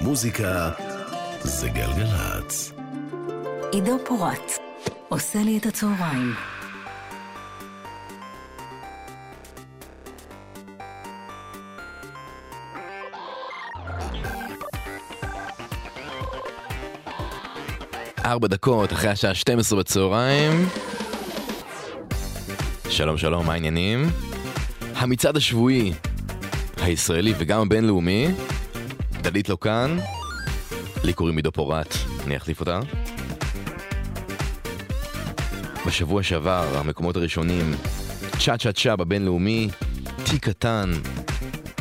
מוזיקה זה גלגלצ. עידו פורת עושה לי את הצהריים. ארבע דקות אחרי השעה 12 בצהריים. שלום שלום, מה העניינים? המצעד השבועי הישראלי וגם הבינלאומי, דלית לוקן, לי קוראים עידו פורת, אני אחליף אותה. בשבוע שעבר המקומות הראשונים, צ'ה צ'ה צ'ה בבינלאומי, טי קטן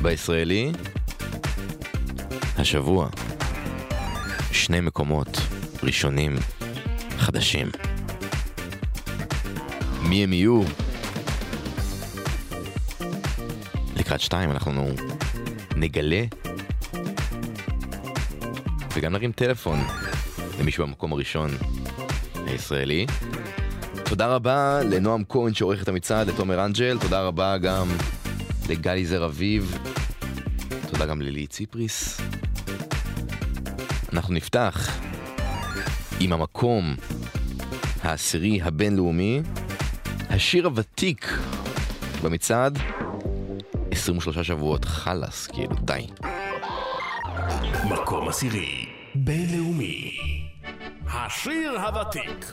בישראלי. השבוע שני מקומות ראשונים חדשים. מי הם יהיו? לקראת 2 אנחנו נגלה וגם נרים טלפון למישהו במקום הראשון הישראלי. תודה רבה לנועם כהן שעורך את המצעד, לתומר אנג'ל, תודה רבה גם לגלי זר אביב, תודה גם לילי ציפריס. אנחנו נפתח עם המקום העשירי הבינלאומי, השיר הוותיק במצעד, 23 שבועות, חלס, כאילו, די. מקום עשירי בינלאומי, השיר הוותיק.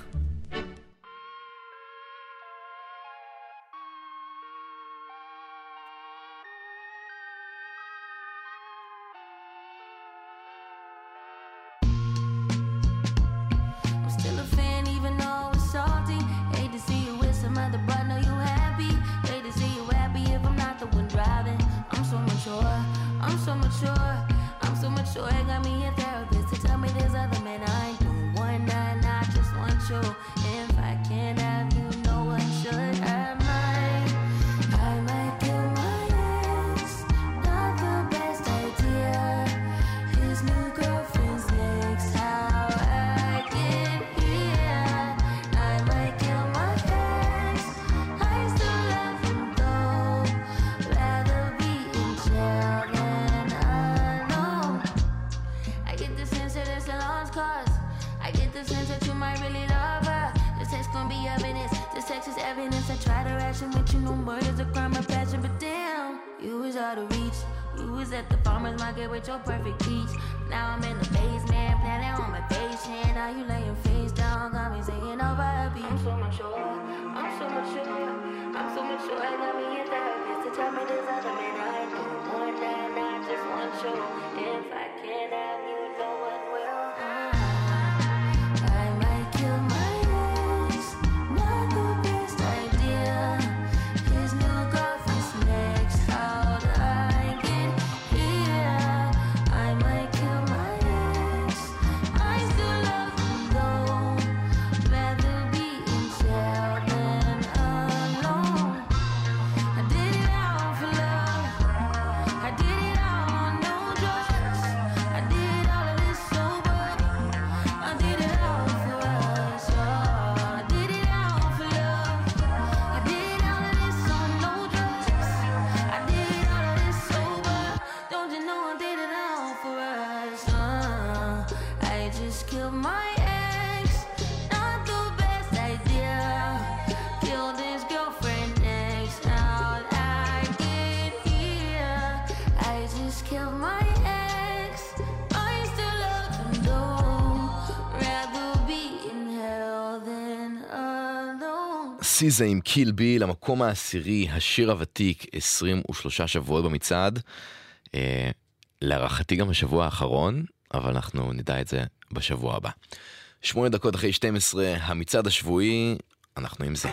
סיזה עם קיל בי למקום העשירי, השיר הוותיק, 23 שבועות במצעד. להערכתי גם השבוע האחרון, אבל אנחנו נדע את זה בשבוע הבא. 8 דקות אחרי 12, המצעד השבועי, אנחנו עם זה.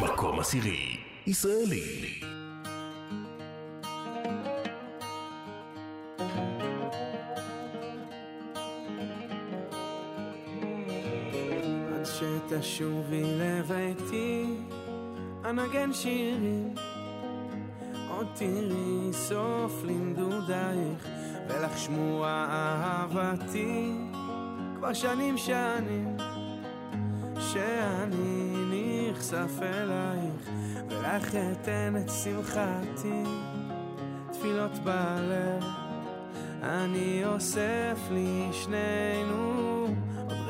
מקום עשירי, ישראלי. שתשובי לביתי אנגן שירים עוד תראי סוף למדודייך ולך שמוע אהבתי כבר שנים שאני נחשף אלייך ולך אתן את שמחתי תפילות בעלך אני אוסף לי שנינו עוד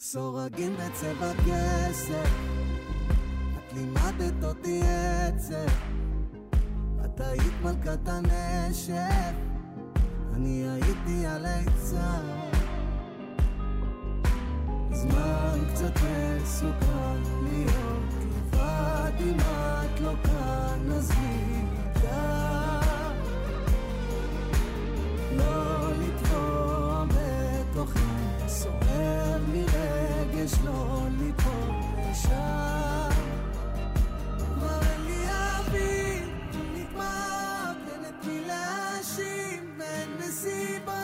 סורגים בצבע גסר, את לימדת אותי עצר, את היית מלכת הנשף, אני הייתי על עצר. הזמן קצת מסוכן להיות לבד אם את לא כאן אז נדע לא לטבוע בתוכן סוער מרגש לא ליפול לשם כבר אין לי אוויר נתמרדת מלהשים ואין מסיבות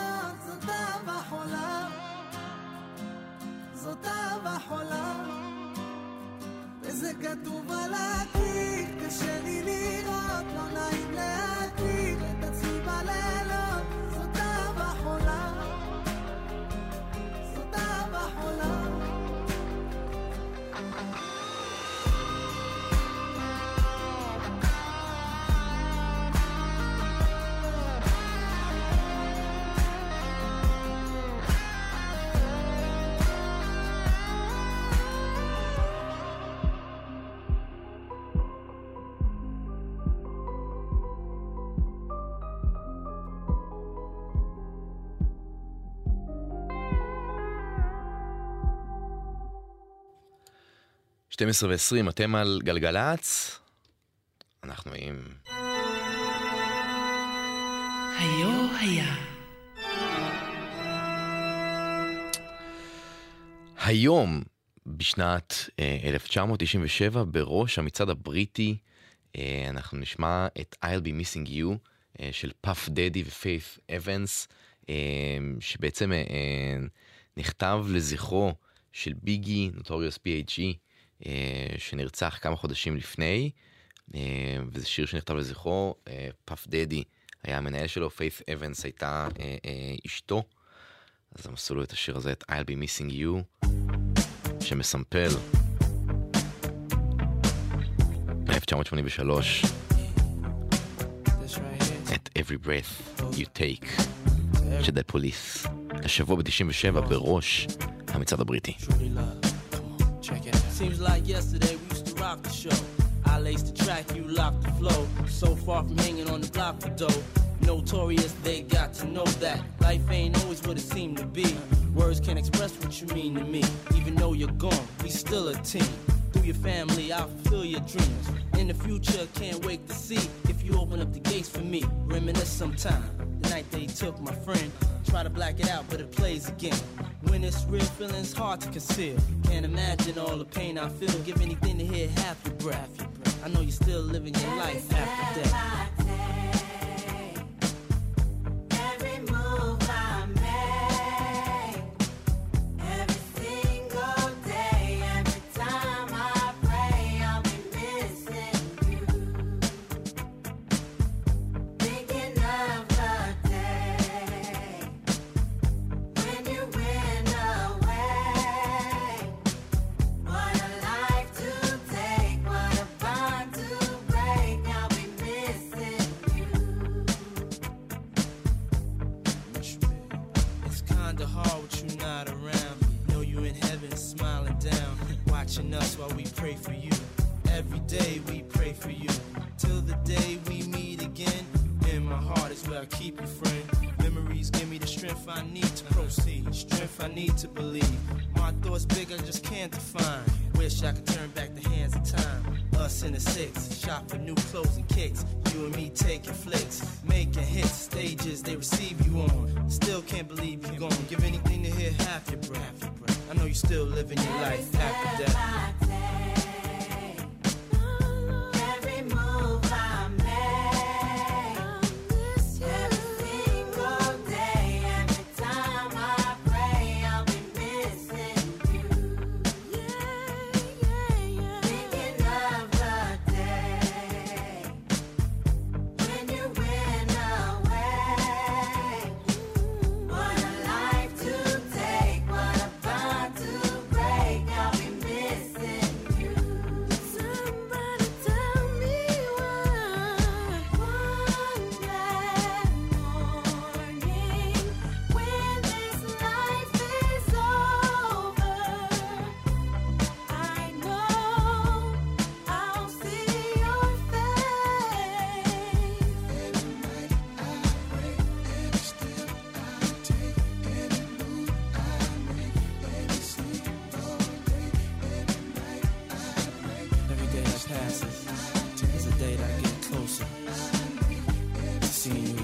זאת אהבה חולה זאת אהבה חולה וזה כתוב על הקיר קשה לי לראות לא נעים להקיר את עצמי בלילות זאת אהבה חולה זאת אהבה חולה ו-20, אתם על גלגלץ, אנחנו עם היו היה. היום בשנת 1997 בראש המצעד הבריטי אנחנו נשמע את I'll Be Missing You של Puff Daddy ו-Faith Evans שבעצם נכתב לזכרו של ביגי, Notorious B.I.G. שנרצח כמה חודשים לפני, וזה שיר שנכתב לזכרו. פאף דדי היה המנהל שלו, פיית' אבנס הייתה אשתו, אז הם עשו לו את השיר הזה, את I'll Be Missing You, שמסמפל 1983 את Every Breath You Take של The Police, השבוע ב-97 בראש המצעד הבריטי. Seems like yesterday we used to rock the show. I laced the track, you locked the flow. So far from hanging on the block of dough. Notorious, they got to know that life ain't always what it seemed to be. Words can't express what you mean to me. Even though you're gone, we still a team. Through your family, I'll fulfill your dreams. In the future, can't wait to see if you open up the gates for me. Reminisce sometime. The night they took my friend. Try to black it out, but it plays again. When it's real, feeling's hard to conceal. Can't imagine all the pain I feel. Give anything to hear half your breath. I know you're still living your life after death.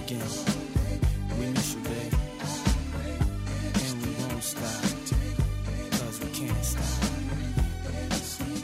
again. We miss you, babe, and we won't stop, 'cause we can't stop. That's right.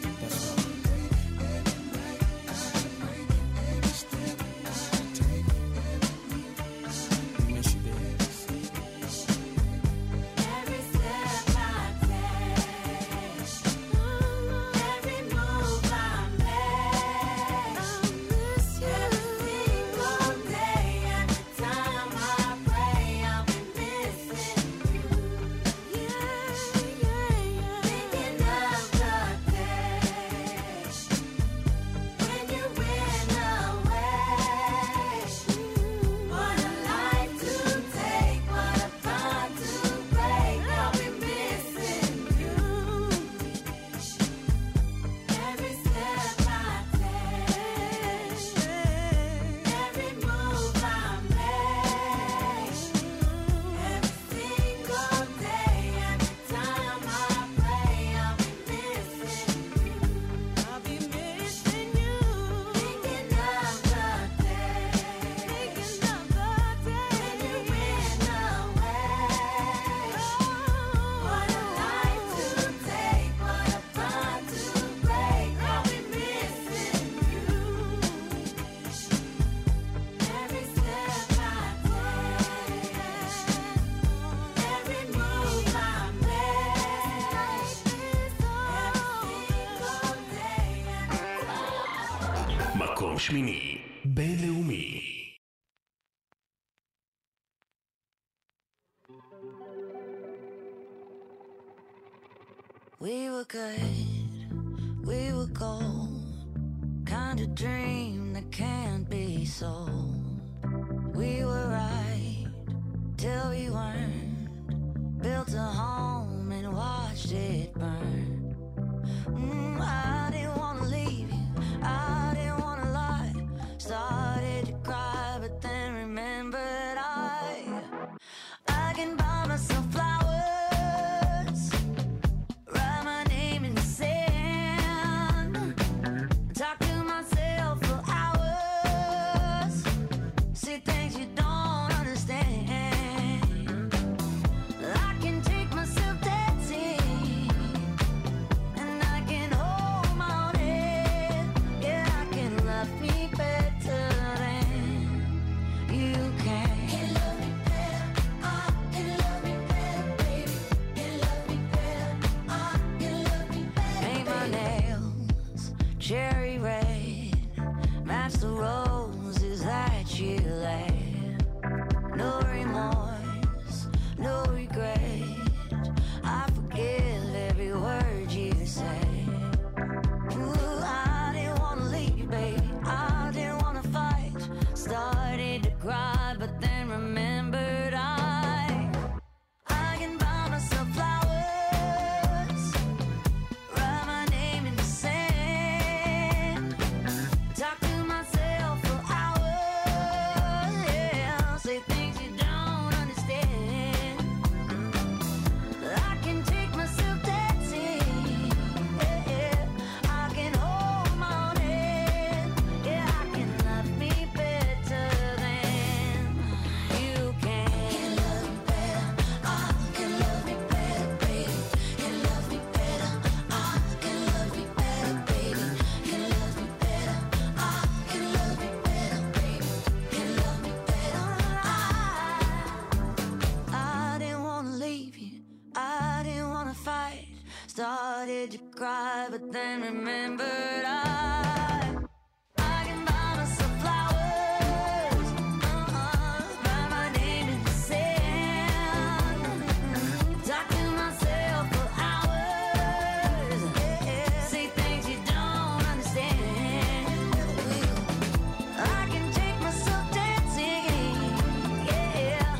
שמיני בינלאומי. We were good, we were gold, kind of dream that can't be sold. We were right till we weren't, built a home and watched it burn. I didn't want to leave you, I didn't want to lie. Started to cry, but then remembered I can buy myself flowers, write my name in the sand, talk to myself for hours, see things you don't understand. I can take myself dancing, and I can hold my own head. Yeah, I can love me better than you can. Can love me better, I can love me better, baby. Can love me better, I can love me better. Paint my nails cherry red, match the roses that you laid. No remorse, no regret, I forgive every word you say. Ooh, I didn't want to leave you, baby, I didn't want to fight. Started to cry, but then remembered I can buy myself flowers, write my name in the sand, talk to myself for hours, yeah, say things you don't understand. I can take myself dancing, yeah, yeah. I can hold my own head, yeah, I can love me better than you can. Can love me better, I can love me better, baby. Can love me better, I can love me better, baby. Can love me better, I can love me better, baby. Can love me better, I didn't want to leave you, I didn't want to fight. Started to cry, but then remembered I can buy myself flowers, write my name in the sand, talk to myself for hours, yeah, say things you don't understand. I can take myself dancing, yeah,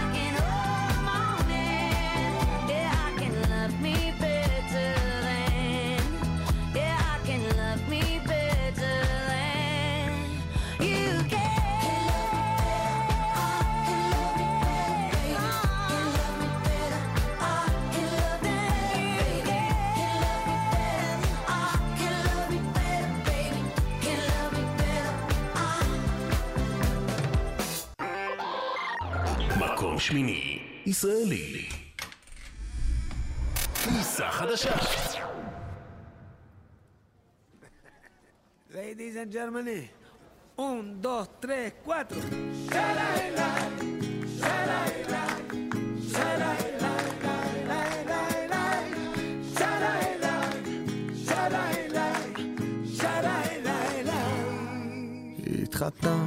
I can hold my own head, yeah, I can love me better than, yeah, I can love מקום שמיני, ישראלי. כניסה חדשה. Ladies and gentlemen, 1, 2, 3, 4. התחתנה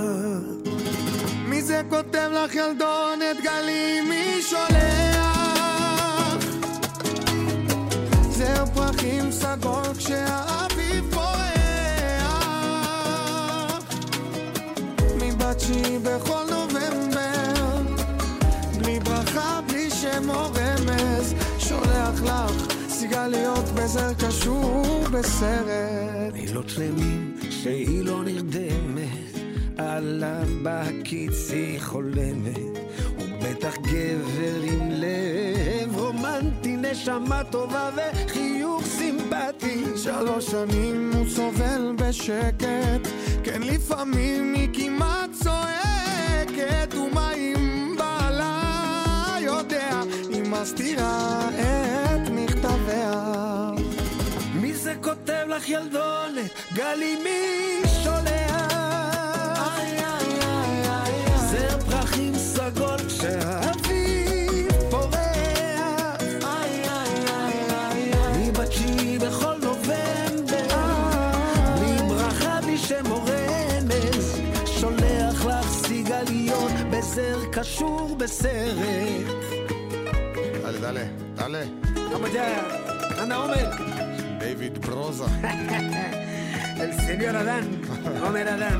מי זה כותב לך ילדון את גלים, מי שולח? זהו פרחים סגול כשהאביב פורח, מבת שהיא בכל נובמבר, בלי ברכה, בלי שם או רמז, שולח לך סיגליות בזר קשור בסרט. לילות שלמים שהיא לא נרדמת, עליו בקיצי חולמת, ובטח גבר עם לב רומנטי, נשמה טובה וחיוך סימפטי. 3 שנים הוא סובל בשקט, כן לפעמים היא כמעט צועקת, ומה אם בעלה יודע, היא מסתירה את מכתביה. מי זה כותב לך ילדונת, גלי מי שולח? סגול כשהאביב פורח, אני בצ'י בכל נובמבר, בלי ברכה, בלי שם או רמז, שולח לך סיגליות בזר קשור בסרט. דלה, דלה, דלה עמדיה, אנה עומר דויד ברוזה אל סניור אדם, עומר אדם,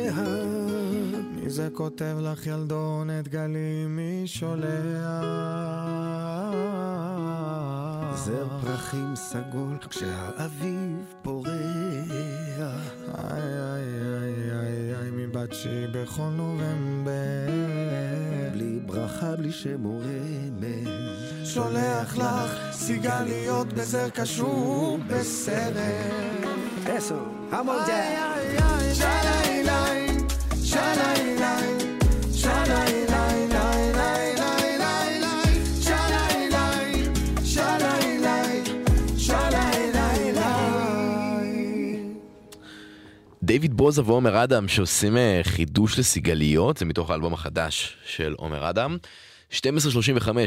מי זה כותב לך ילדונת, גלי מי שולח? זר פרחים סגול כשהאביב פורח, איי איי איי איי איי, מבת שהיא בכל נובמבר, בלי ברכה, בלי שם או רמז, שולח לך סיגליות בזר קשור בסרט. 10 המון זה איי איי שלי ליי שלי ליי שלי ליי ליי ליי דויד ברוזה ועומר אדם שעושים חידוש לסיגליות, זה מתוך האלבום החדש של עומר אדם. 12:35,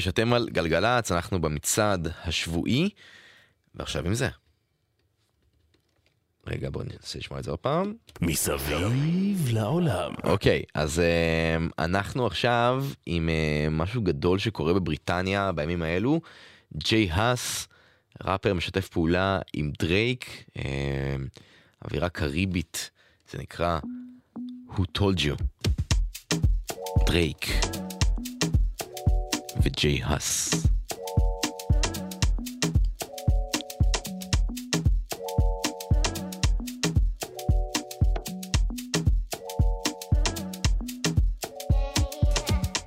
אתם על גלגלץ, אנחנו במצעד השבועי, ועכשיו עם זה. רגע, בואו ננסה לשמוע את זה עוד פעם. מסביב לעולם. אוקיי, אז אנחנו עכשיו עם משהו גדול שקורה בבריטניה בימים האלו. ג'יי האס, ראפר משתף פעולה עם דרייק, אווירה קריבית, זה נקרא Who Told You, דרייק וג'יי האס.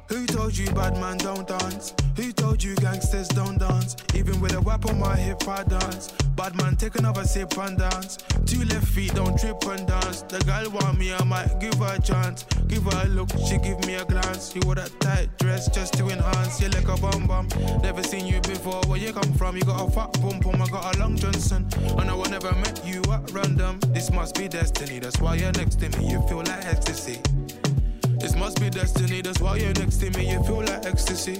Who told you bad man don't dance? Who told you gangsters don't dance? Even with a whip on my hip I dance. Bad man take another sip and dance. 2 left feet don't trip and dance. The girl want me, I might give her a chance. Give her a look, she give me a glance. You wore that tight dress just to enhance. You like a bum bum, never seen you before. Where you come from? You got a fat bum bum, I got a long Johnson. I know I never met you at random. This must be destiny, that's why you're next to me. You feel like ecstasy. This must be destiny, that's why you're next to me. You feel like ecstasy.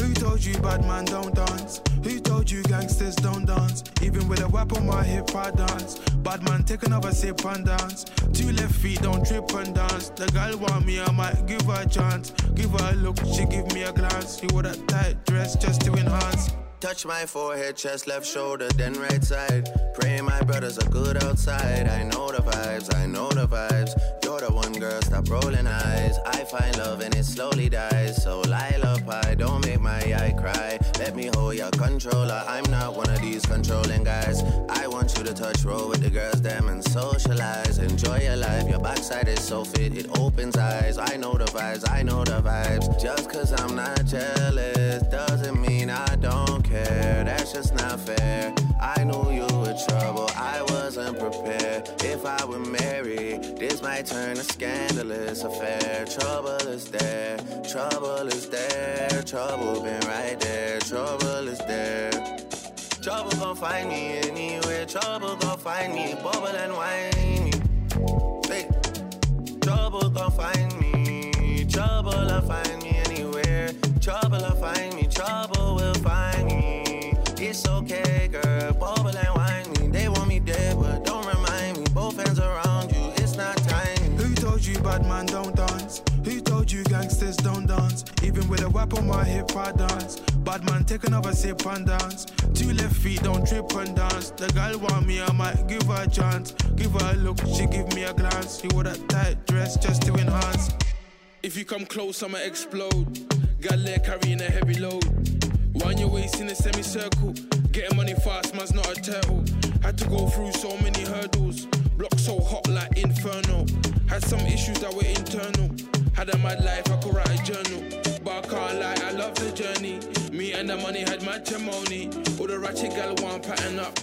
Who told you bad man don't dance? Who told you gangsters don't dance? Even with a whip on my hip I dance. Bad man take another sip and dance. Two left feet don't trip and dance. The girl want me, I might give her a chance. Give her a look, she give me a glance. She wore a tight dress just to enhance. Touch my forehead, chest, left shoulder, then right side. Pray my brothers are good outside. I know the vibes, I know the vibes. You're the one girl, stop rolling eyes. I find love and it slowly dies. So Lila Pie, don't make my eye cry. Let me hold your controller. I'm not one of these controlling guys. I want you to touch, roll with the girls, damn, and socialize. Enjoy your life, your backside is so fit, it opens eyes. I know the vibes, I know the vibes. Just cause I'm not jealous doesn't mean I don't care. That's just not fair. I knew you were trouble, I wasn't prepared. If I were married, this might turn a scandalous affair. Trouble is there, trouble is there. Trouble been right there, trouble is there. Trouble gon' find me anywhere. Trouble gon' find me, bubble and whiny. Hey. Trouble gon' find me. Trouble'll find me anywhere. Trouble'll find me, trouble will find me. It's okay, girl, bubble and whiny. They want me dead, but don't remind me. Both hands around you, it's not time. Who told you bad man don't dance? Who told you gangsters don't dance? Even with a whip on my hip I dance. Bad man take another sip and dance. Two left feet don't trip and dance. The girl want me, I might give her a chance. Give her a look, she give me a glance. She wore a tight dress just to enhance. If you come close, I'ma explode. Got leg carrying a heavy load. Wind your waist in a semicircle. Getting money fast, man's not a turtle. Had to go through so many hurdles. Block so hot like inferno. Had some issues that were internal. Had a mad life, I could write a journal. But I can't lie, I love the journey. Me and the money had matrimony. All the ratchet gal want pattern up.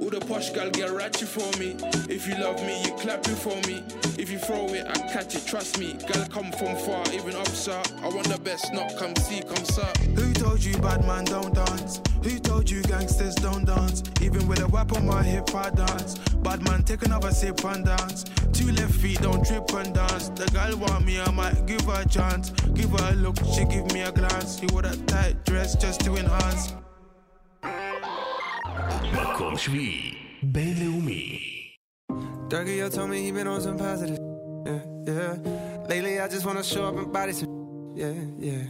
All the posh gal get ratchet for me. If you love me, you clap it for me. If you throw it, I catch it, trust me. Gal come from far, even up, sir. I want the best, not come see, come sir. Who told you bad man don't dance? Who told you gangsters don't dance? Even with a whip on my hip, I dance. Bad man take another sip and dance. Two left feet don't trip and dance. The girl want me, I might give her a chance. Give her a look, she give me a glance. She wore a tight dress just to enhance. מקום שביעי בינלאומי. Dougie, you told me he been on some positive. Yeah, yeah. Lately I just wanna show up and body some. Yeah, yeah.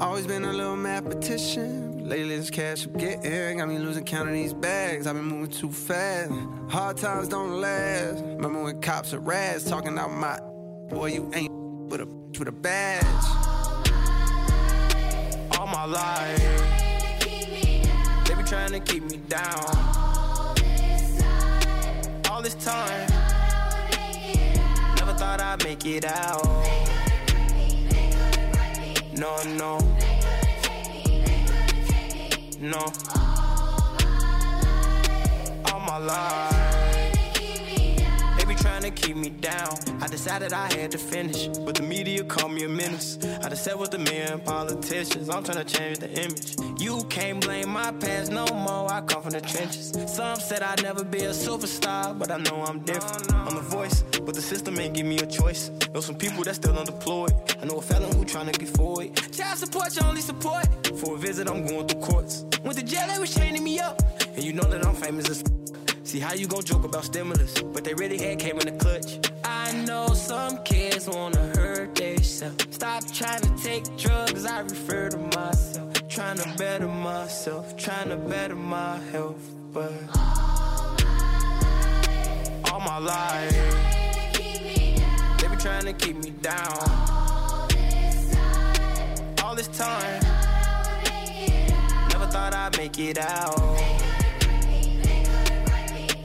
Always been a little mathematician. Lately this cash I'm getting got me losing count of these bags. I've been moving too fast. Hard times don't last. Remember when cops harassed, talking out my boy, you ain't with a badge. All my life. Trying to keep me down all this time, never thought I'd make it out. No, no, no, all my life, they be trying to keep me down. I decided I had to finish, but the media called me a menace. I just sat with the mayor and politicians, I'm trying to change the image. You can't blame my past no more, I come from the trenches. Some said I'd never be a superstar, but I know I'm different. I'm a voice, but the system ain't give me a choice. Know some people that still unemployed. I know a felon who tryna get forward. Child support, your only support. For a visit, I'm going through courts. Went to jail, they was chaining me up. And you know that I'm famous as see how you gon' joke about stimulus, but they really had came in the clutch. I know some kids wanna hurt themselves. Stop trying to take drugs, I refer to myself. Trying to better myself, trying to better my health, but all my life, they be trying to keep me down all this time, never thought I'd make it out.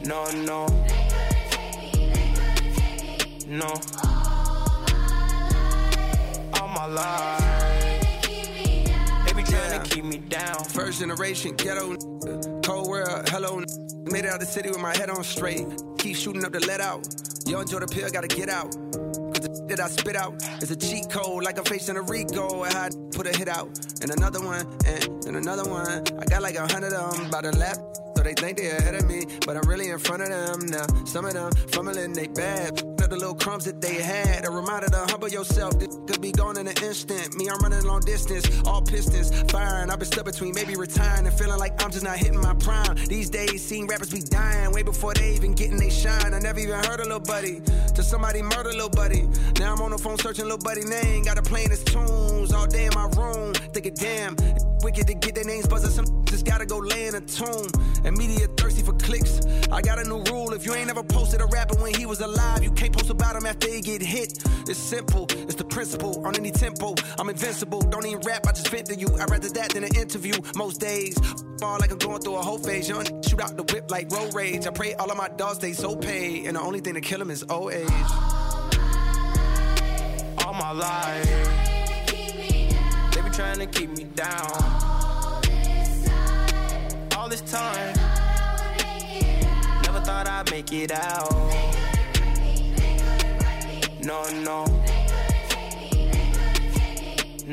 No, no, no, all my life. Keep me down. First generation ghetto, cold world, hello. Made it out of the city with my head on straight. Keep shooting up the let out. Yo, enjoy the pill, gotta get out. Cause the shit that I spit out is a cheat code, like I'm facing a Rico. I had to put a hit out, and another one, and another one. I got like 100 of them by the lap. So they think they ahead of me, but I'm really in front of them now. Some of them fumbling, they bad. fed the little crumbs that they had. A reminder to humble yourself, this could be gone in an instant. Me, I'm running long distance, all pistons firing. I've been stuck between maybe retiring and feeling like I'm just not hitting my prime. These days, seeing rappers be dying way before they even getting they shine. I never even heard a little buddy, till somebody murdered little buddy. Now I'm on the phone searching little buddy name, got a playing his tunes all day in my room. Thinking damn, it's wicked to get their names buzzed. Some just gotta go lay in a tomb. And media thirsty for clicks. I got a new rule: if you ain't ever posted a rapper when he was alive, you can't post about him after he get hit. It's simple, it's the principle. On any tempo, I'm invincible. Don't even rap, I just vent to you. I'd rather that than an interview. Most days, fall like I'm going through a whole phase. Young shoot out the whip like road rage. I pray all of my dogs stay so paid, and the only thing to kill him is old age. All my life, they be trying to keep me down. All this time, never thought I'd make it out. No, no,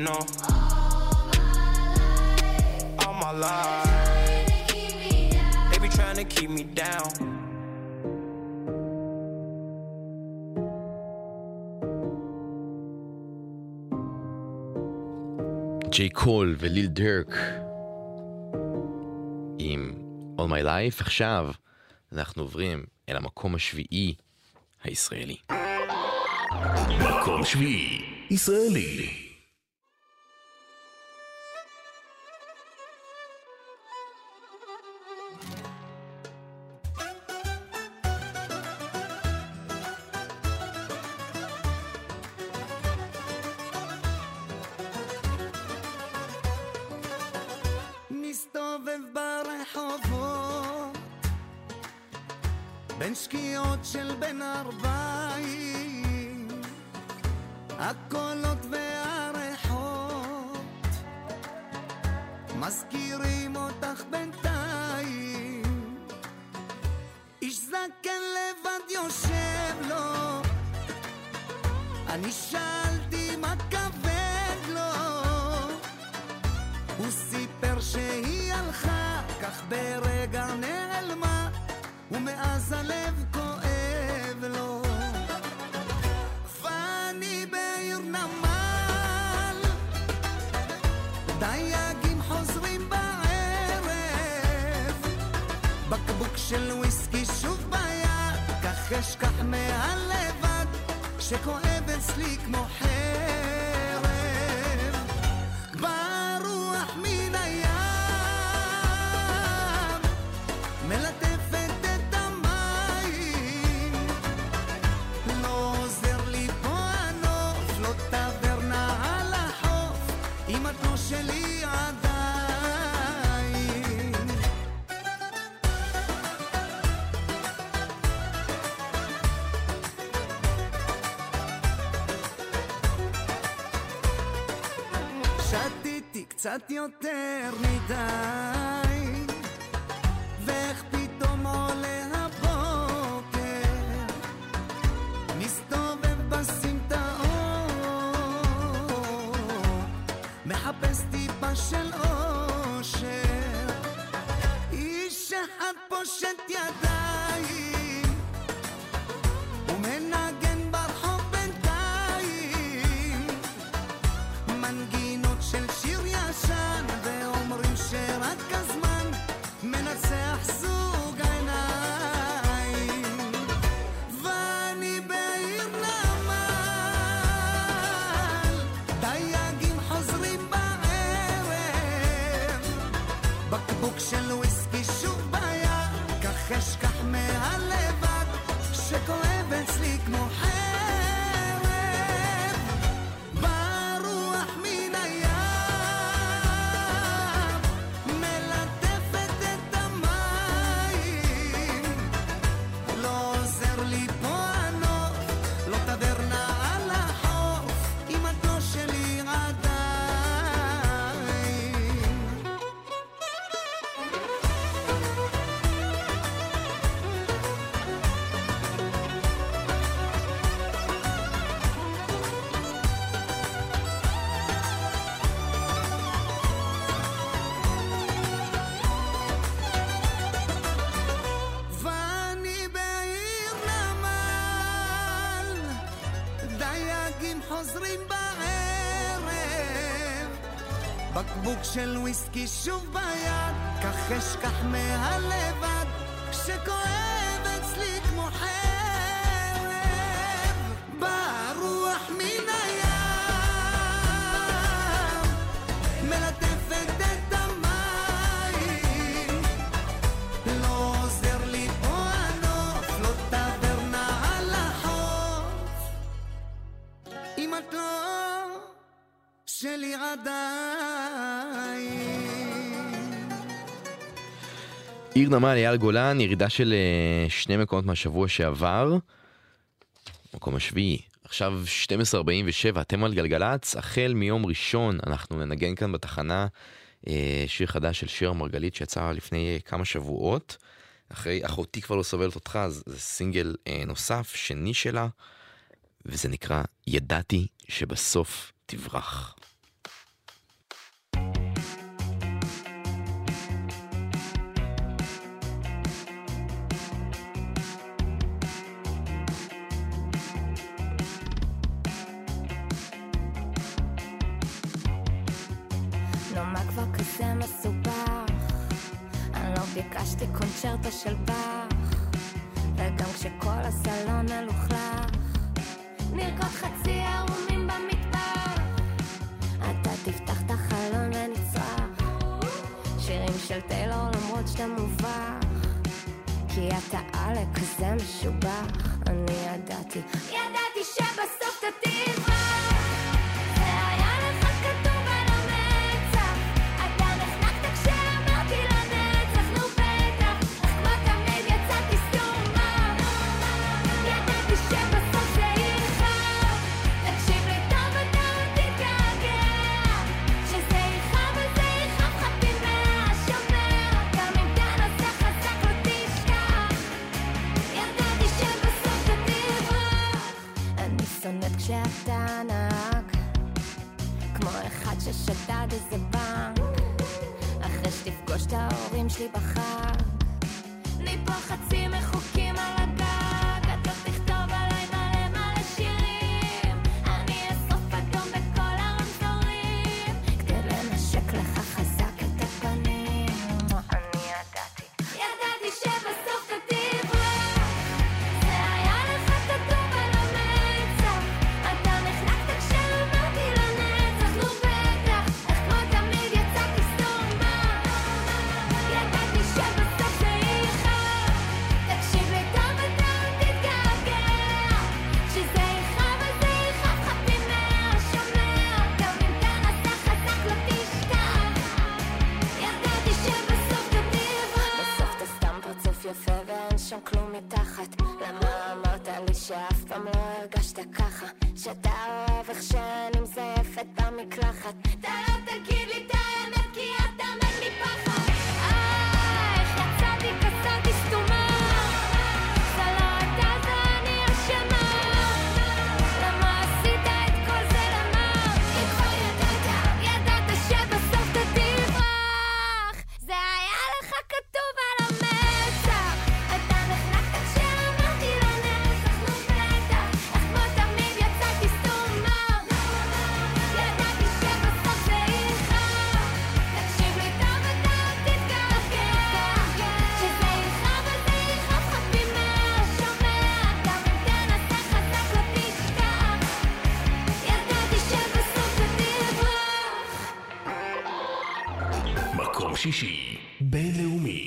no. All my life, they be trying to keep me down. ג'יי קול וליל דרק עם All My Life. עכשיו אנחנו עוברים אל המקום השביעי הישראלי. מקום שביעי ישראלי. בין שקיעות של בין 40 הקולות והריחות מזכירים אותך בינתיים. איש זקן לבד יושב לו, אני שאלתי מה כבד לו, הוא סיפר שהיא הלכה כך ברגע נעלמה, ומאז הלב כואב לו. ואני בעיר נמל, דייגים חוזרים בערב, בקבוק של וויסקי שוב ביד, כך אשכח מהלבד שכואב אצלי כמו חרב. ברוח מן הים מלטה קצת יותר מדי, ואיך פתאום עולה הבוקר, מסתובב בסמטאות, מחפש טיפה של אושר, איש אחד פושט ידיים, ומנגן ברחוב בינתיים, מנגינות של שיר שם, ואומרים שרק הזמן מנצח זוג עיניים. ואני בעיר נמל, דייגים חוזרים בערב, בקבוק של וויסקי שוב ביד, כך אשכח מהלבד שכואב אצלי כמו חי. בקבוק של וויסקי שוב ביד, כך אשכח מהלבד שכואב אצלי כמו חרב, באה רוח מן הים מלטפת את המים, לא עוזר לי פה הנוף, לא תברנה על החוף אם את לא שלי עדיין. עיר נמל, אייל גולן, ירידה של 2 מקומות מהשבוע שעבר, מקום השביעי. עכשיו 12:47, אתם על גלגלץ. החל מיום ראשון אנחנו ננגן כאן בתחנה שיר חדש של שירה מרגלית שיצא לפני כמה שבועות, אחרי אחותי כבר לא סובלת אותך, זה סינגל נוסף, שני שלה, וזה נקרא ידעתי שבסוף תברח. ביקשתי קונצ'רטה של באך, וגם כשכל הסלון הלוכלך נרקוד חצי ערומים במטבח, אתה תפתח את החלון ונצרח שירים של טיילור למרות שאתה מובח, כי אתה עלה כזה משובח. אני ידעתי, ידעתי שבסוף תתברח. כשאתה נהג כמו אחד ששדד איזה בנק, אחרי שתפגוש את ההורים שלי בחג ניפול חצי מחוקים על הגג, אתה תכתוב עליי מלא מלא שירים, אני אסוף אדום בכל הרמזורים כדי לנשק לך חזק את הפנים. אני ידעתי, ידעתי שבסוף שאף פעם לא הרגשת ככה, שאתה אוהב איך שאני מזייפת במקלחת, אתה לא תגיד לי את האמת כי אתה מת מפחד. איך יצאתי כזאת סתומה, זה לא אתה, זה אני אשמה, למה עשית את כל זה, למה? כי כבר ידעת, ידעת שבסוף תברח, זה היה לך כתוב על שישי בינלאומי.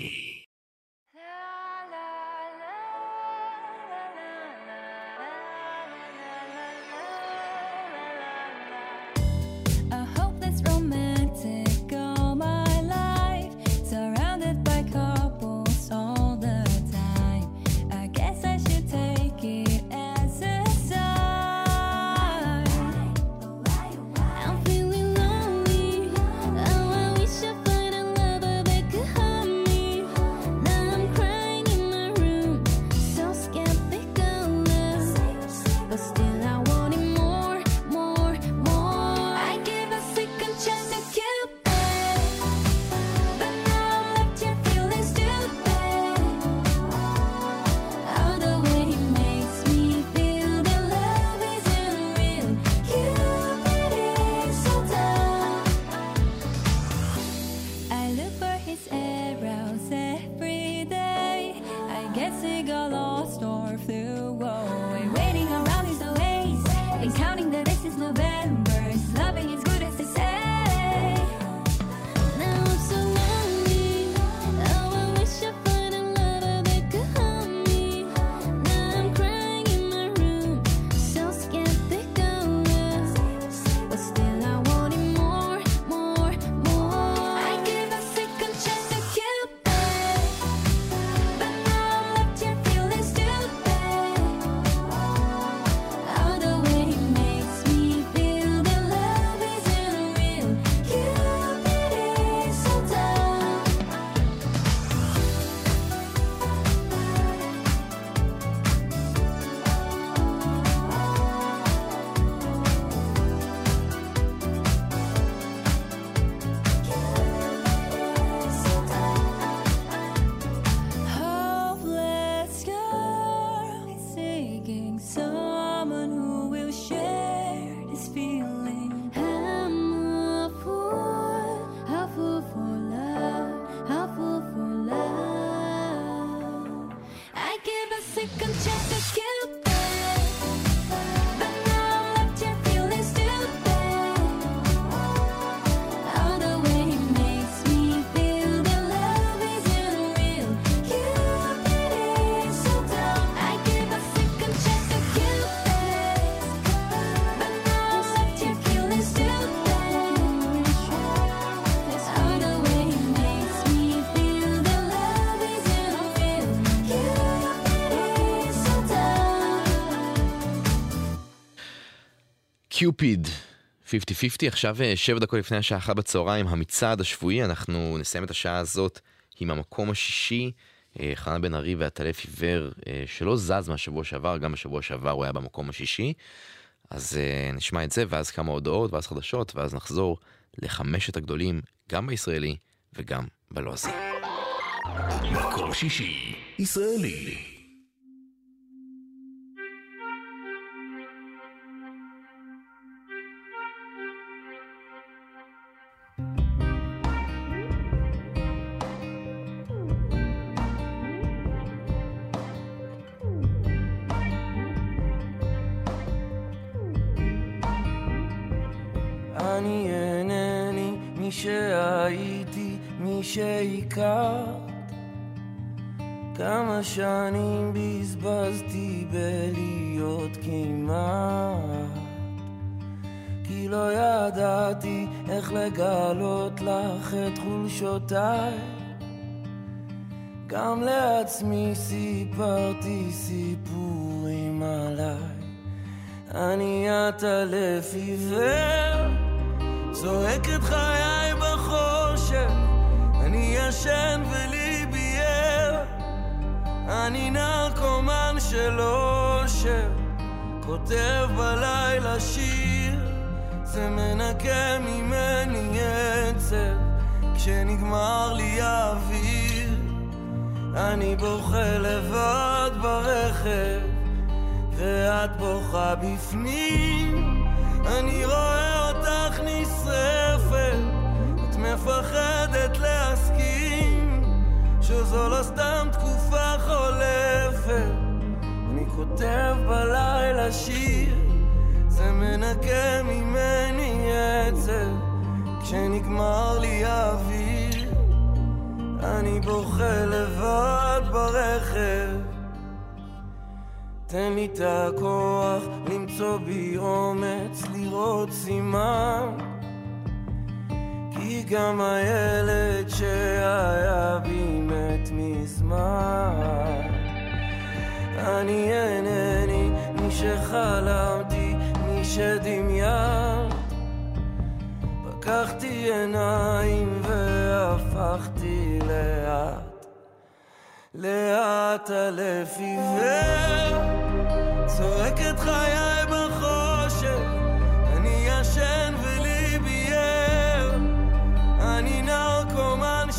chase arrows every day. I guess it got lost or flew away. Waiting around is the waste, and counting the days is November. It's loving is good as they say. Now I'm so lonely. Oh, I wish I find a lover that could hold me. Now I'm crying in my room, so scared they go up. But still I want it more, more, more. I give a second chance to Cupid, but now I'm left here feeling stupid. All the way it makes me feel that love isn't real. Cupid is so dumb. Hopeless girl seeking someone who will share this feeling. I'm a fool for love, a fool for love. I give a second chance to Cupid, but now I'm left here feeling stupid. All the way it makes me feel that love isn't real. Cupid is so dumb. I give a second chance to Cupid, but now I'm left here feeling stupid. All the way it makes me feel that love isn't real. Cupid is so dumb. קיופיד, 50-50, עכשיו 7 דקות לפני השעה 1 בצהריים, המצעד השבועי, אנחנו נסיים את השעה הזאת עם המקום השישי, חנן בן ארי והטלף עיוור, שלא זז מהשבוע שעבר, גם בשבוע שעבר הוא היה במקום השישי, אז נשמע את זה, ואז כמה הודעות, ואז חדשות, ואז נחזור לחמשת הגדולים, גם בישראלי וגם בלועזי. מקום שישי, ישראלי. אני אינני מי שהייתי, מי שהכרת. כמה שנים בזבזתי בלהיות כמעט, כי לא ידעתי איך לגלות לך את חולשותיי. גם לעצמי סיפרתי סיפורים עליי. אני הטלף עיוור, זועק את חיי בחושך. אני ישן וליבי ער, אני נרקומן של אושר, כותב בלילה שיר, זה מנקה ממני עצב, כשנגמר לי האוויר. אני בוכה לבד ברכב, ואת בוכה בפנים. אני רואה אותך נשרפת, את מפחדת להסכים שזו לא סתם תקופה חולפת. אני כותב בלילה שיר, זה מנקה ממני עצב, כשנגמר לי האוויר. אני בוכה לבד ברכב, תן לי את הכוח למצוא בי אומץ לראות סימן, כי גם הילד שהיה בי מת מזמן. אני אינני מי שחלמתי, מי שדמיין, פקחתי עיניים והפכתי לאט. לאט הלב עיוור, צועק את חיי בחושך. אני ישן וליבי ער, אני נרקומן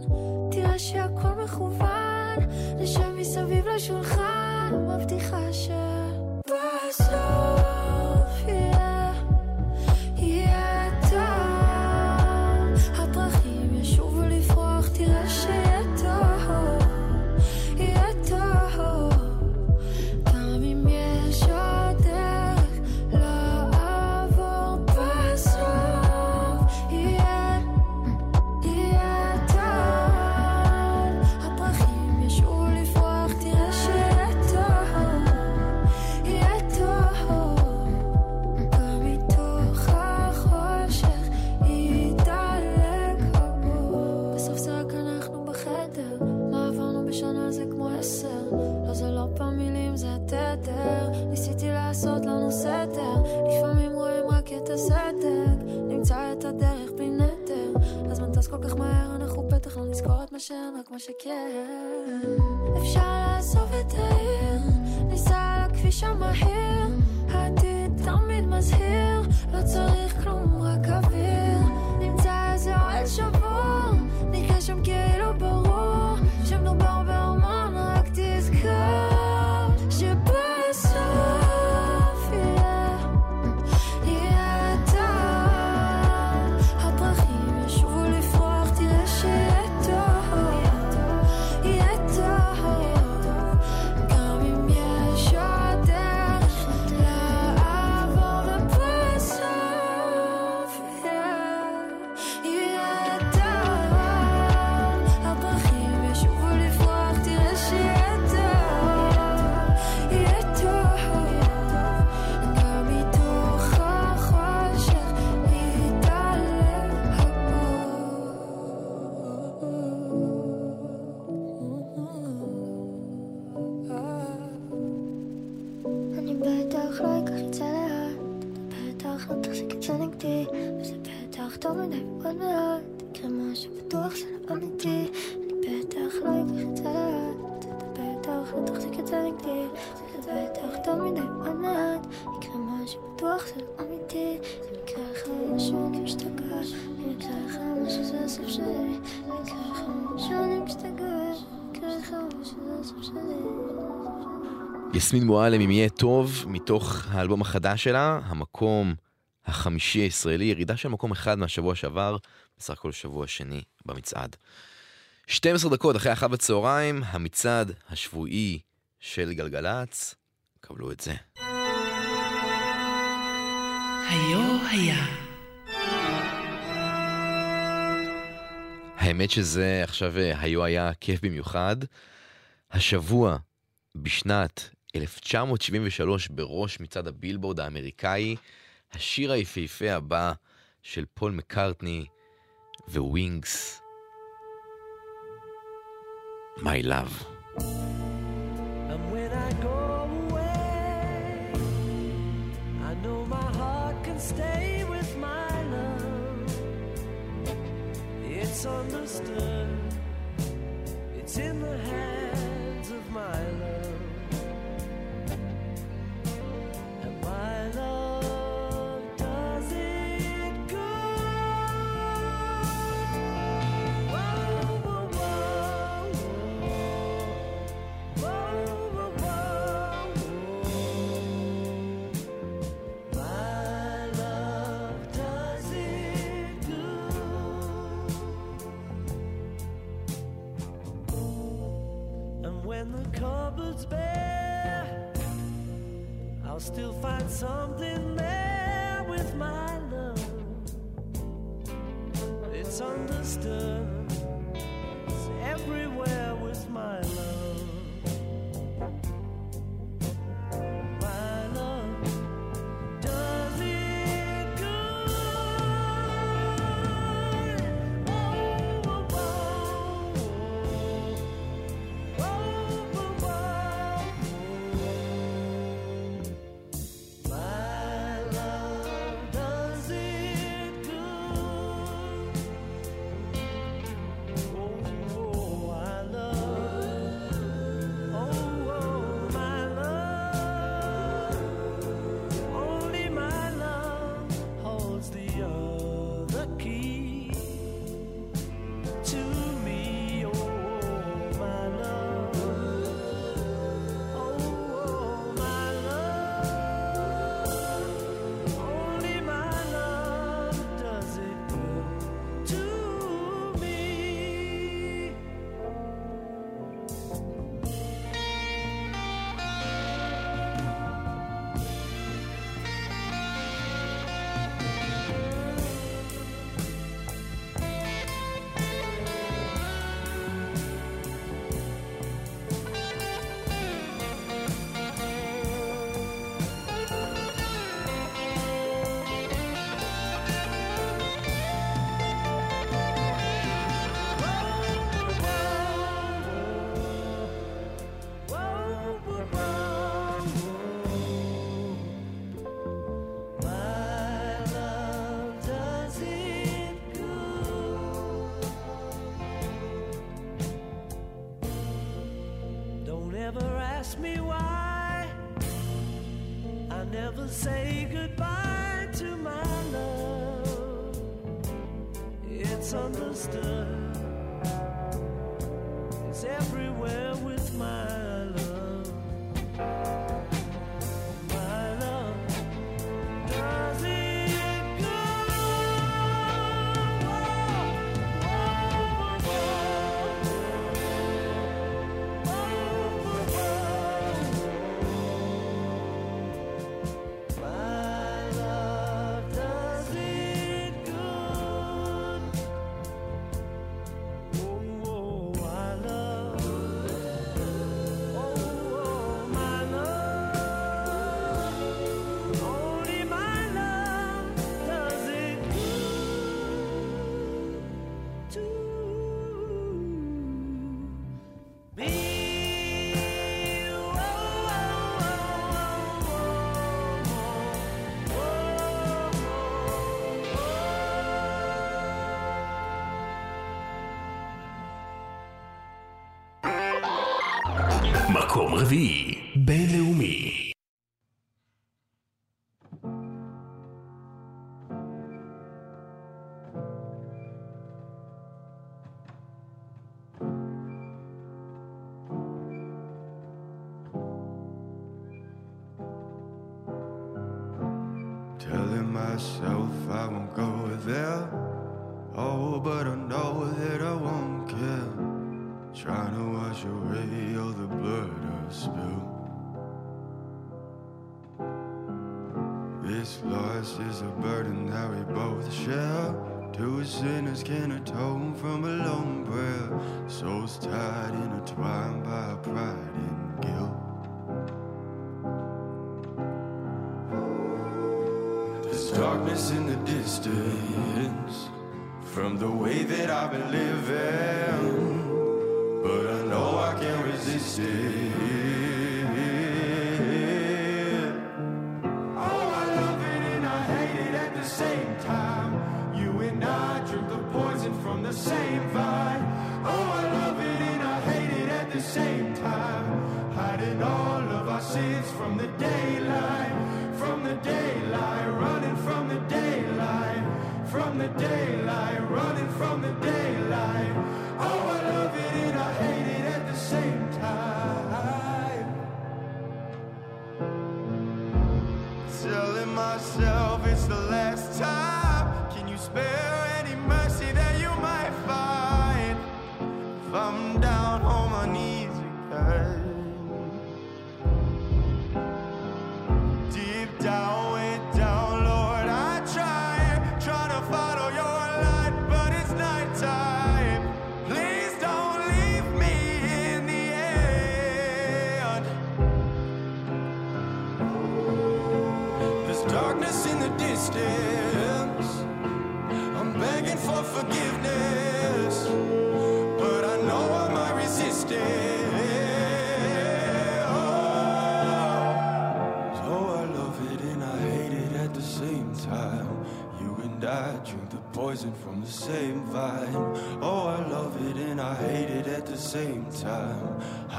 תראה שהכל מכוון, נשב מסביב לשולחן, מבטיחה שבסוף רק מה שכן אפשר לעזוב את העיר, ניסע לכביש המהיר, העתיד תמיד מזהיר, לא צריך כלום רק אוויר, נמצא איזה אוהל שבור, נקרא שם כאילו ברור שמדובר באומן, רק תזכור שבסוף יסמין מועלם עם יהיה טוב, מתוך האלבום החדש שלה, המקום החמישי הישראלי, ירידה של מקום אחד מהשבוע שעבר, בסך הכל שבוע שני במצעד. 12 דקות אחרי 13:00, המצעד השבועי של גלגלץ, קבלו את זה. היו היה. האמת שזה עכשיו היו היה כיף במיוחד. השבוע בשנת 1973 בראש מצד הבילבורד האמריקאי, השיר היפהפה הבא של פול מקרטני וווינגס, My Love. And when I go away, I know my heart can stay with my love. It's understood, it's in the hands of my love. My love does it good. Whoa, whoa, whoa, whoa, whoa, whoa. My love does it good. And when the cupboard's bare, I'll still find something there with my love. It's understood, it's everywhere with my love. מקום רביעי בינלאומי. Telling myself I won't go there. Oh, but I know that I won't care. Trying to wash away all the blood I spilled. This loss is a burden that we both share. Two sinners can atone from a lone prayer. Souls tied intertwined by pride and guilt. There's darkness in the distance from the way that I've been living, but I know I can't resist it. Oh, I love it and I hate it at the same time. You and I drink the poison from the same vine. Oh, I love it and I hate it at the same time. Hiding all of our sins from the daylight. From the daylight, running from the daylight. From the daylight, running from the daylight. Oh, I love it and I hate it at the same time. Telling myself it's the last time. Can you spare any mercy that you might find? If I'm down on my knees again. Deep down, way down, Lord, I try to follow your light, but it's night time. I'm begging for forgiveness, but I know I might resist it. Oh, so I love it and I hate it at the same time. You and I drink the poison from the same vine. Oh, I love it and I hate it at the same time.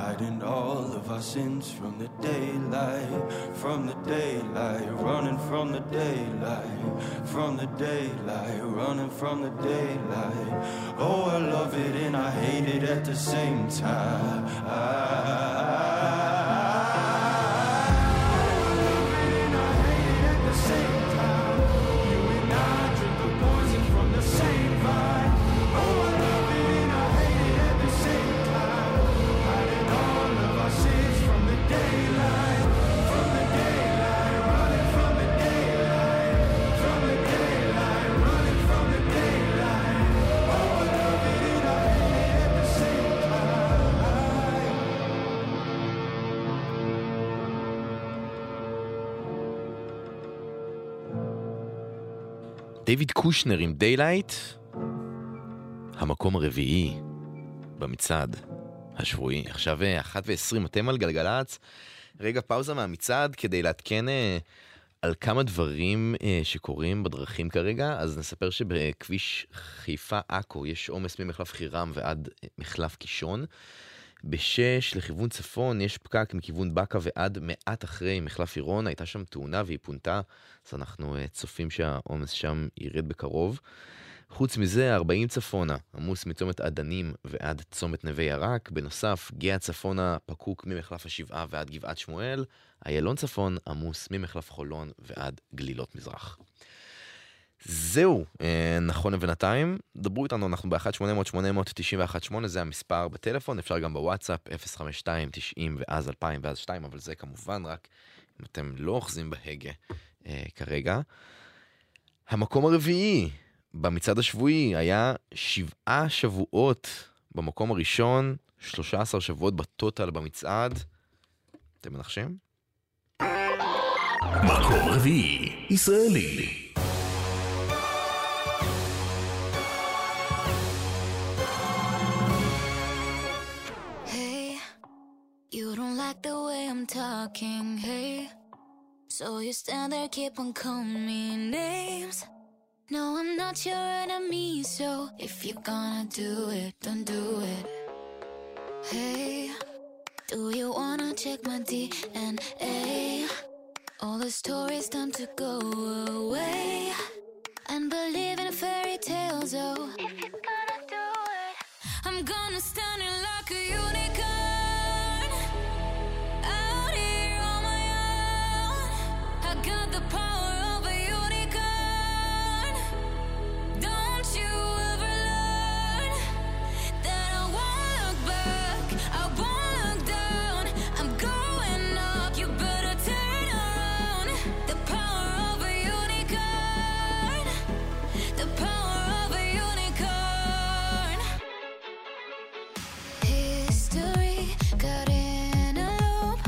hiding all of our sins from the daylight, from the daylight, running from the daylight, from the daylight, running from the daylight. Oh, I love it and I hate it at the same time. דייוויד קושנר עם דיילייט, המקום הרביעי במצעד השבועי. עכשיו 1:20, אתם על גלגלץ. רגע פאוזה מהמצעד כדי להתכן על כמה דברים שקורים בדרכים כרגע. אז נספר שבכביש חיפה עכו יש עומס ממחלף חירם ועד מחלף קישון. ב-6 לכיוון צפון יש פקק מכיוון בקה ועד מעט אחרי מחלף עירון, הייתה שם תאונה והיא פונתה, אז אנחנו צופים שהעומס שם ירד בקרוב. חוץ מזה 40 צפונה עמוס מצומת עדנים ועד צומת נווה ירק, בנוסף גאה צפונה פקוק ממחלף השבעה ועד גבעת שמואל, איילון צפון עמוס ממחלף חולון ועד גלילות מזרח. זהו, נכון לבינתיים, דברו איתנו, אנחנו ב-1-800-891-8, זה המספר בטלפון, אפשר גם בוואטסאפ, 052-90 ואז 2000 ואז 2, אבל זה כמובן רק אם אתם לא אוחזים בהגה כרגע. המקום הרביעי במצעד השבועי היה 7 שבועות במקום הראשון, 13 שבועות בטוטל במצעד. אתם מנחשים? מקום רביעי ישראלי. The way I'm talking, hey. So you stand there, keep on calling me names. No, I'm not your enemy, so if you're gonna do it, don't do it. Hey, do you wanna check my DNA? All the stories time to go away. And believe in fairy tales, oh. If you're gonna do it, I'm gonna stand in like a unicorn. Got the power of a unicorn. Don't you ever learn that I won't look back, I won't look down. I'm going up, you better turn around. The power of a unicorn, the power of a unicorn. History got in a loop.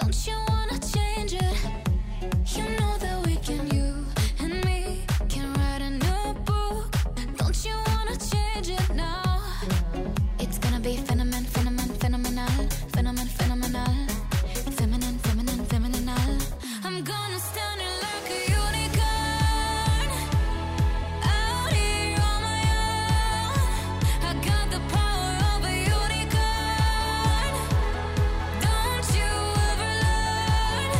Don't you wanna change it? You know that we can, you and me can write a new book. Don't you wanna change it now? It's gonna be phenomenon, phenomenon, phenomenal, phenomenon, phenomenal, feminine, feminine, phenomenal. I'm gonna stand in like a unicorn, out here on my own. I got the power of a unicorn. Don't you ever learn?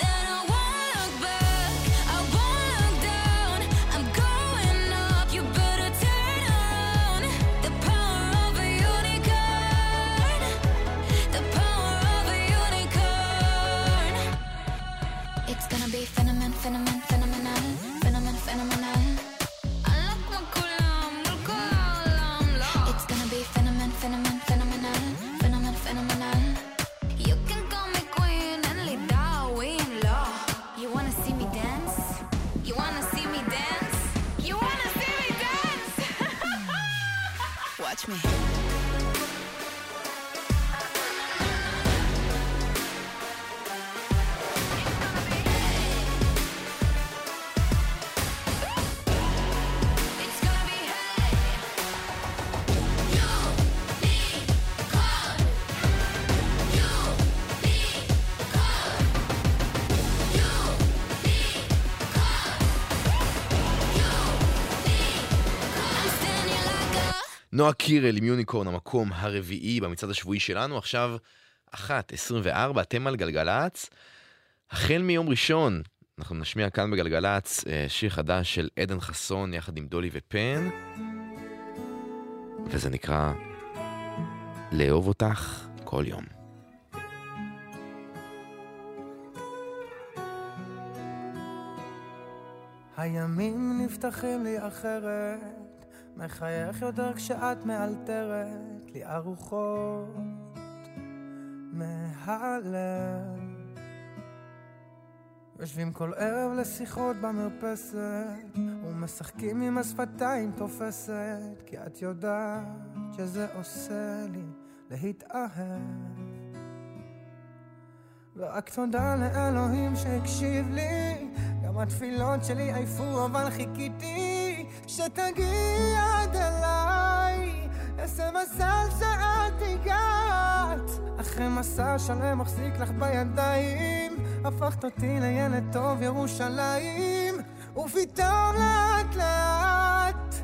That I won't look back, I won't look down. I'm going up, you better turn around. The power of a unicorn, the power of a unicorn. It's gonna be phenomenon, phenomenon, phenomenal, phenomenon, phenomenal. I like my kulam, kulam, la. It's gonna be phenomenon, phenomenon, phenomenal, phenomenon, phenomenal. You can call me queen and lead the way in law. You wanna see me dance? You wanna see me dance? You wanna see me dance? Watch me. It's gonna be hey. You need God. You need God. You need God. You need God. I'm standing like a נועה קירל עם יוניקורן, המקום הרביעי במצעד השבועי שלנו, עכשיו 1:24, אתם על גלגלץ. החל מיום ראשון, אנחנו נשמיע כאן בגלגלץ שיר חדש של עדן חסון יחד עם דולי ופן, וזה נקרא לאהוב אותך כל יום. הימים נפתחים לי אחרת, מחייך יותר כשאת מאלתרת לי ארוחות מהלב, יושבים כל ערב לשיחות במרפסת ומשחקים עם השפתיים תופסת, כי את יודעת שזה עושה לי להתאהב, ורק תודה לאלוהים שהקשיב לי, גם התפילות שלי עייפו אבל חיכיתי שתגיע עד אליי, איזה מזל שאת הגעת, אחרי מסע שלם מחזיק לך בידיים, הפכת אותי לילד טוב ירושלים, ופתאום לאט לאט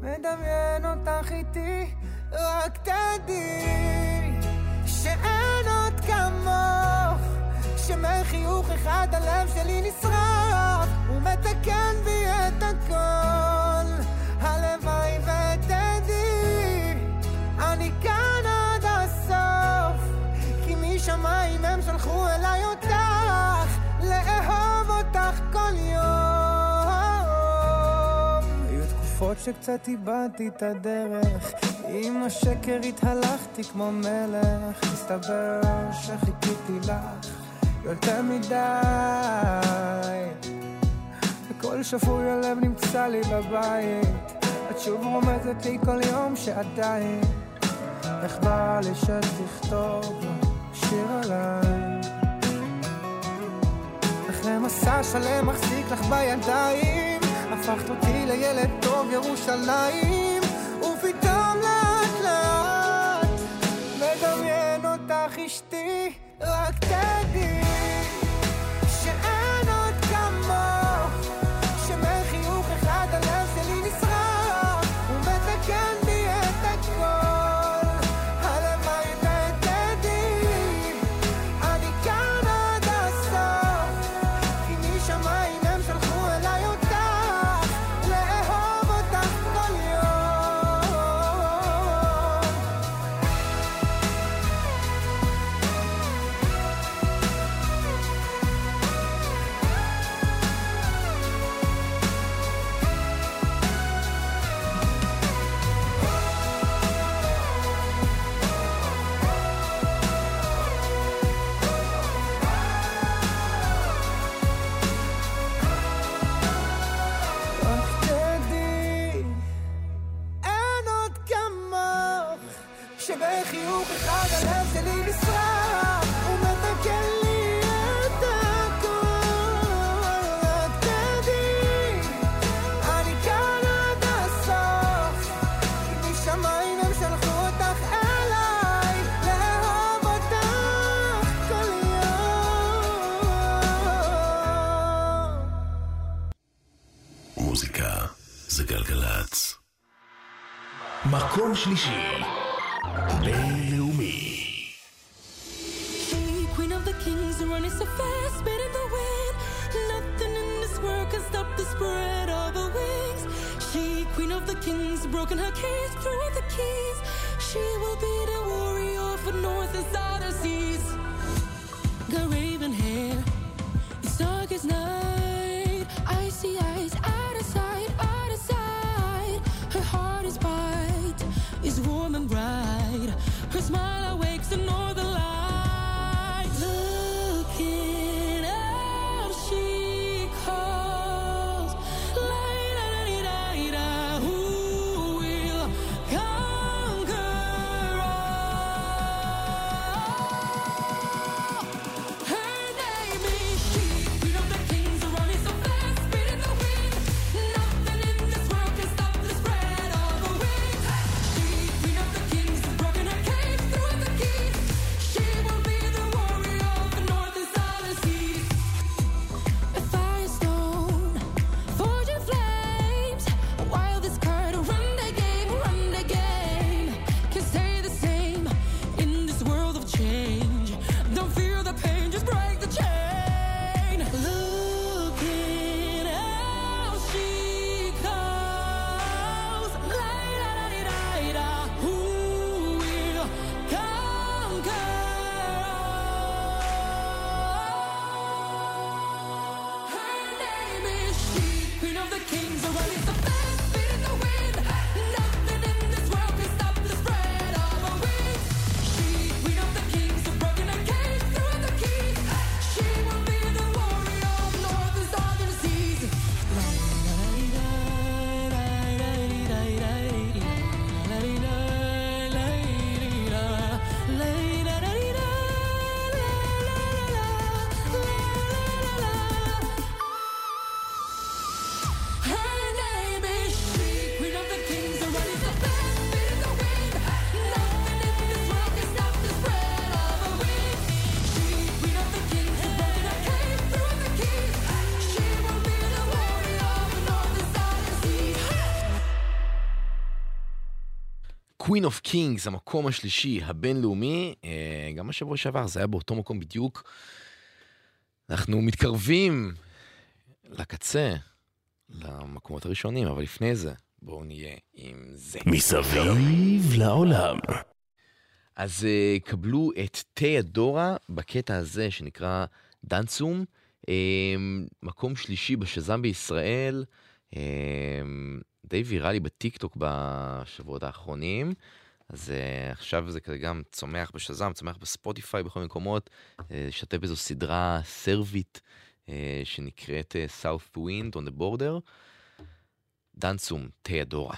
מדמיין אותך איתי, רק תדעי שאין עוד כמוך, שמחיוך אחד הלב שלי נשרף ומתקן בי את הכל, הלוואי ותדעי אני כאן עד הסוף, כי משמיים הם שלחו אליי אותך, לאהוב אותך כל יום. היו תקופות שקצת איבדתי את הדרך, עם השקר התהלכתי כמו מלך, הסתבר שחיכיתי לך יותר מדי, וכל שפוי הלב נמצא לי בבית, את שוב רומזת לי כל יום שעדיין, איך בא לי שתכתוב שיר עליי, אחרי מסע שלם מחזיק לך בידיים, הפכת אותי לילד טוב ירושלים, ופתאום לאט לאט מדמיין אותך אשתי, רק תדעי שאין עוד כמוך, שמחיוך אחד הלב שלי נשרף ומתקן בי את הכל, הלוואי ותדעי אני כאן עד הסוף, כי משמיים הם שלחו אליי אותך, לאהוב אותך כל יום. מקום שלישי בינלאומי. She, Queen of the Kings, running so fast, spinning the wind. Nothing in this world can stop the spread of her wings. She, Queen of the Kings, broken her case, threw out the keys. She will be the warrior for north and south and seas. Got raven hair, it's dark as night. I see eyes out of sight, out of sight. Her heart is bright, is warm and bright. Her smile awakes the northern light. Looking out, she calls. La-da-da-da-da-da. Who will conquer all? Her name is she. Queen of the Kings, the running so fast, spinning the wind. Nothing in this world can stop the spread of the wind. She, Queen of the Kings, broken her cage, threw out the keys. She Queen of Kings, המקום השלישי, הבינלאומי, גם השבוע שעבר, זה היה באותו מקום בדיוק. אנחנו מתקרבים לקצה, למקומות הראשונים, אבל לפני זה, בואו נהיה עם זה. מסביב לעולם. אז קבלו את תיאדורה בקטע הזה שנקרא דנסום, מקום שלישי בשזם בישראל, די ויראלי בטיקטוק בשבועות האחרונים, אז עכשיו זה כזה גם צומח בשזם, צומח בספוטיפיי בכל מקומות, שתף בזו סדרה סרבית שנקראת South Wind on the Border, דנסום תיאדורה.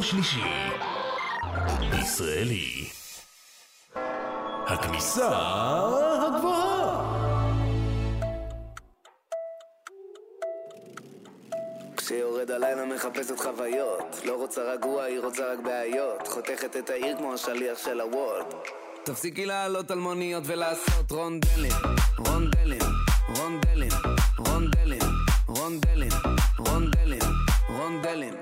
שלישי ישראלי הכניסה הגבוהה כשיורד הלילה מחפשת חוויות לא רוצה רגוע, היא רוצה רק בעיות חותכת את העיר כמו השליח של הוולד תפסיקי לעלות על מוניות ולעשות רונדלים רונדלים, רונדלים, רונדלים, רונדלים, רונדלים, רונדלים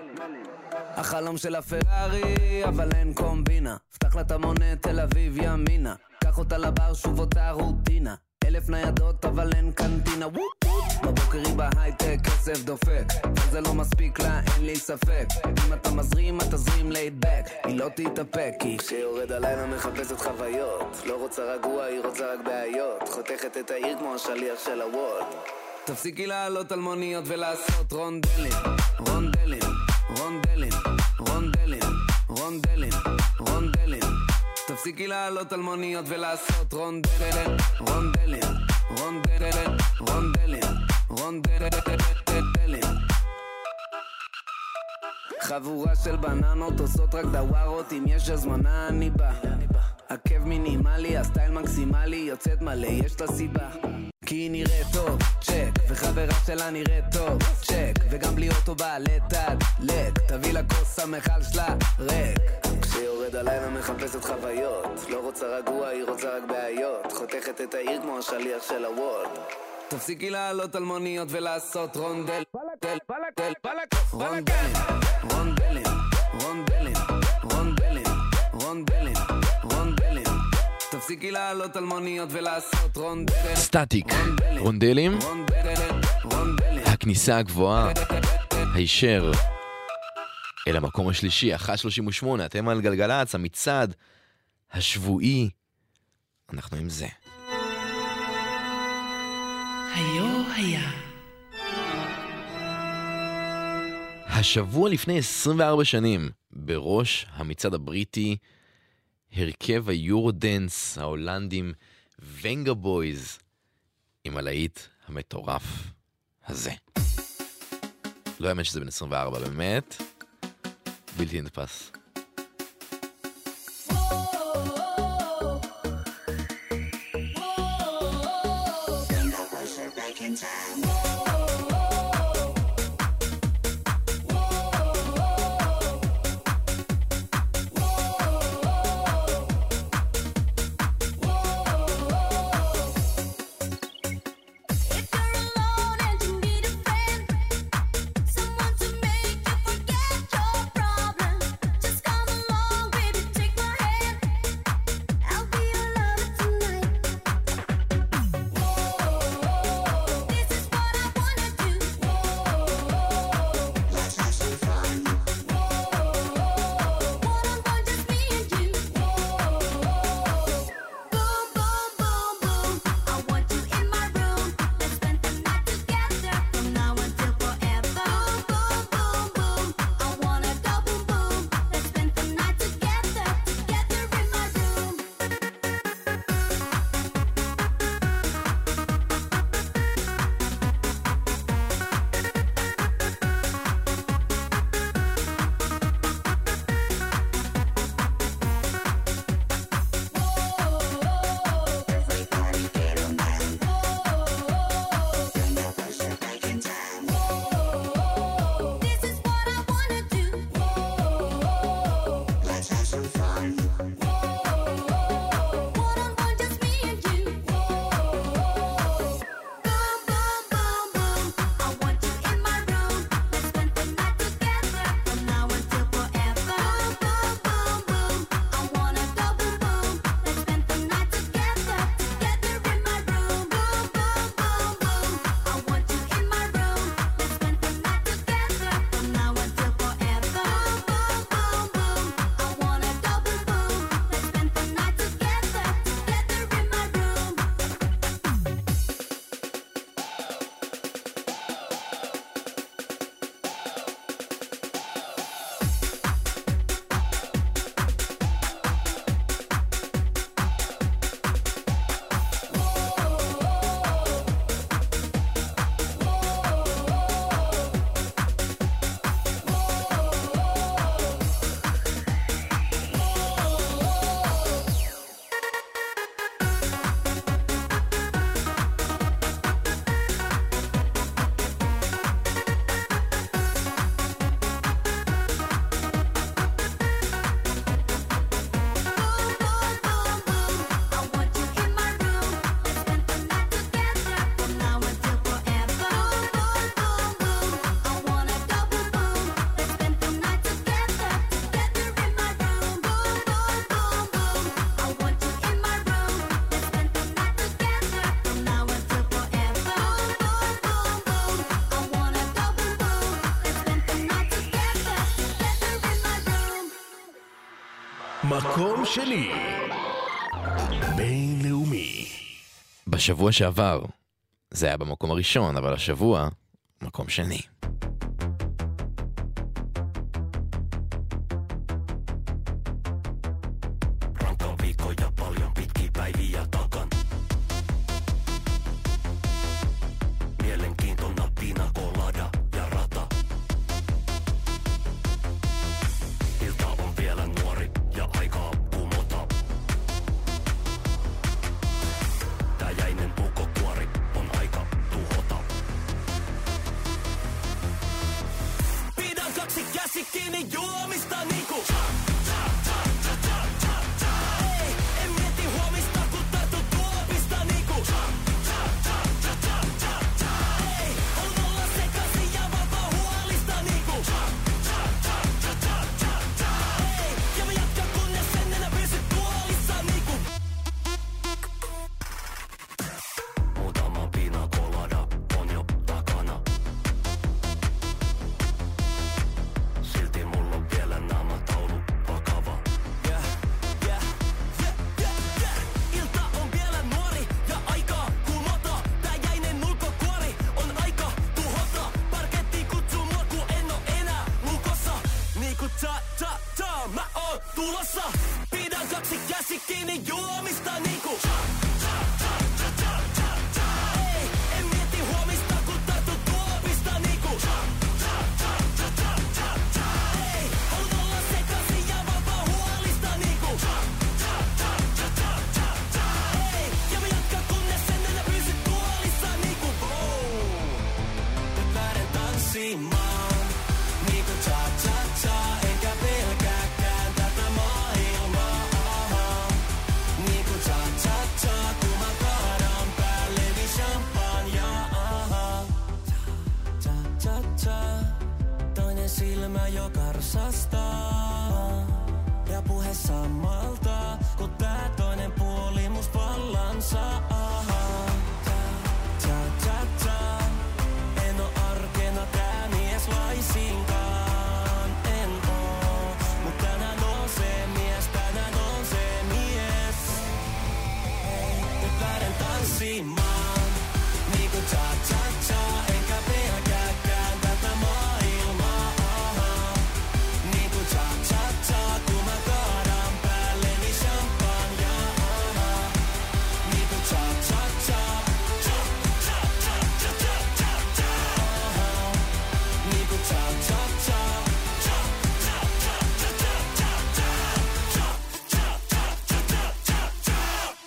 החלום של הפרארי, אבל אין קומבינה פתח לה את המונה, תל אביב ימינה קח אותה לבר, שוב אותה רוטינה 1,000 ניידות, אבל אין קנטינה בבוקר היא בהייטק, כסף דופק זה לא מספיק לה, אין לי ספק אם אתה מזרים, אתה זרים לייטבק היא לא תתאפק, כי כשיורד הלילה מחפשת חוויות לא רוצה רגוע, היא רוצה רק בעיות חותכת את העיר כמו השליח של הוולד תפסיקי לעלות על מוניות ולעשות רונדלים רונדלים רונדלים, רונדלים, רונדלים, רונדלים תפסיקי לעלות על מוניות ולעשות רונדלים רונדלים, רונדלים, רונדלים, רונדלים חבורה של בננות עושות רק דווארות אם יש הזמנה אני בא עקב מינימלי, הסטייל מקסימלי יוצאת מלא, יש לה סיבה כי נראה טוב, צ'ק, וחברה שלה נראה טוב, צ'ק, וגם בלי אוטו בא לתדלק, תביא לקוס המחל שלה ריק. כשיורד הלילה מחפשת חוויות, לא רוצה רגוע, היא רוצה רק בעיות, חותכת את העיר כמו השליח של הוולד. תפסיקי לעלות על מוניות ולעשות רונדל, רונדל, רונדלים, רונדלים, רונדלים, רונדלים, רונדלים, רונדלים. תפסיקי לעלות על מוניות ולעשות רונדל. סטטיק, רונדלים, הכניסה הגבוהה, הישר, אל המקום השלישי, 138, אתם על גלגלץ, המצעד השבועי, אנחנו עם זה. היו היה. השבוע לפני 24 שנים, בראש המצעד הבריטי, הרכב היורודנס, ההולנדים, ונגה בויז, עם הלהיט המטורף הזה. לא יאמן שזה בן 24, באמת. בלתי נתפס. מקום שלי בינלאומי. בשבוע שעבר זה היה במקום הראשון, אבל השבוע מקום שני. 야식끼니 You're Mr. Nico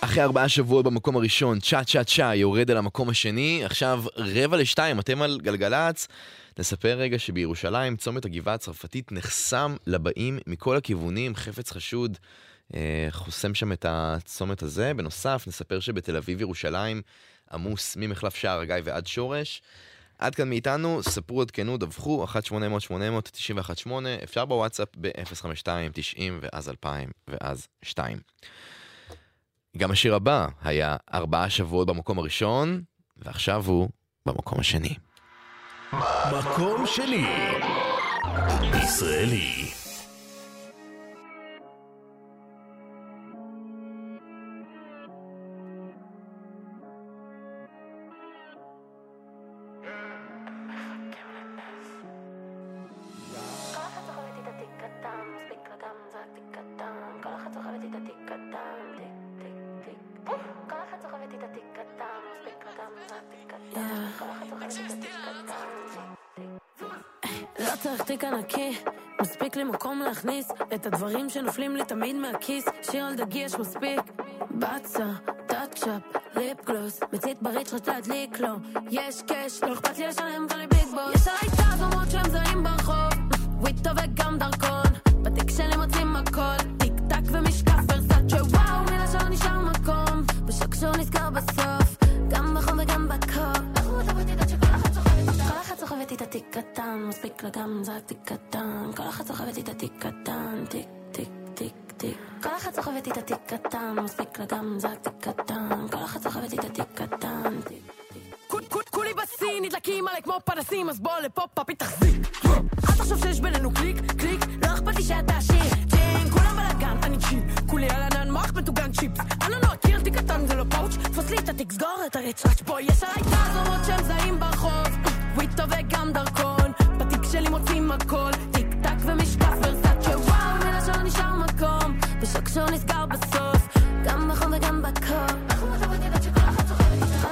אחרי 4 שבועות במקום הראשון, צ'ה צ'ה צ'ה יורד על המקום השני. עכשיו 1:45, אתם על גלגלץ. נספר רגע שבירושלים צומת הגבעה הצרפתית נחסם לבאים מכל הכיוונים, חפץ חשוד חוסם שם את הצומת הזה. בנוסף נספר שבתל אביב ירושלים עמוס ממחלף שער הגיא ועד שורש. עד כאן מאיתנו, ספרו, עדכנו, דווחו, 1-800-800-918, אפשר בוואטסאפ ב-052-90-2000-2002. גם השיר הבא היה 4 שבועות במקום הראשון, ועכשיו הוא במקום השני. מקום שני ישראלי. להכניס את הדברים שנופלים לי תמיד מהכיס, שיר על דגי יש מספיק בצע, טאצ'אפ, ליפגלוס, מצית בריץ' רצה להדליק לו יש קש, לא אכפת לי לשלם גם לביג בוס, יש עליי תאז אומרות שהם זרים ברחוב, וויטו וגם דרכון בתיק שלי מוצאים הכל, טיק טק ומשקף ורסאצ'ה וואו, מלשון נשאר מקום בשקשור נזכר בסוף, גם בחום וגם בקור. את התיק קטן, מספיק לגם זרק תיק קטן, כל אחת סוחבת את התיק קטן, תיק תיק תיק תיק, כל אחת סוחבת את התיק קטן, מספיק לגם זרק תיק קטן, כל אחת סוחבת את התיק קטן, תיק תיק. כולי בסין, נדלקים עלי כמו פנסים, אז בוא לפה פאפי תחזיק, אתה חושב שיש בינינו קליק קליק, לא אכפת לי שאתה עשיר ג'ין, כולם בלגן, אני ג'ין, כולי על ענן מוח מטוגן צ'יפס, אני לא אכיר תיק קטן, זה לא פאוץ', תפוס לי את התיק, סגור את הרצ'אץ', בוא יש עלי תעזומות שהם זהים ברחוב ויטו וגם דרכון, בתיק שלי מוצאים הכל, טיק טק ומשקף ורסאצ'ה וואו, מלשון נשאר מקום בשקשור נסגר בסוף, גם בחום וגם בקור. כל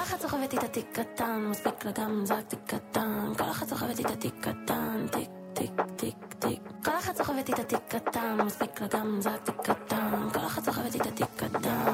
אחת סוחבת את התיק קטן, מספיק לגם זרק תיק קטן, כל אחת סוחבת את התיק קטן, טיק טיק טיק טיק, כל אחת סוחבת את התיק קטן, מספיק לגם זרק תיק קטן, כל אחת סוחבת את התיק קטן.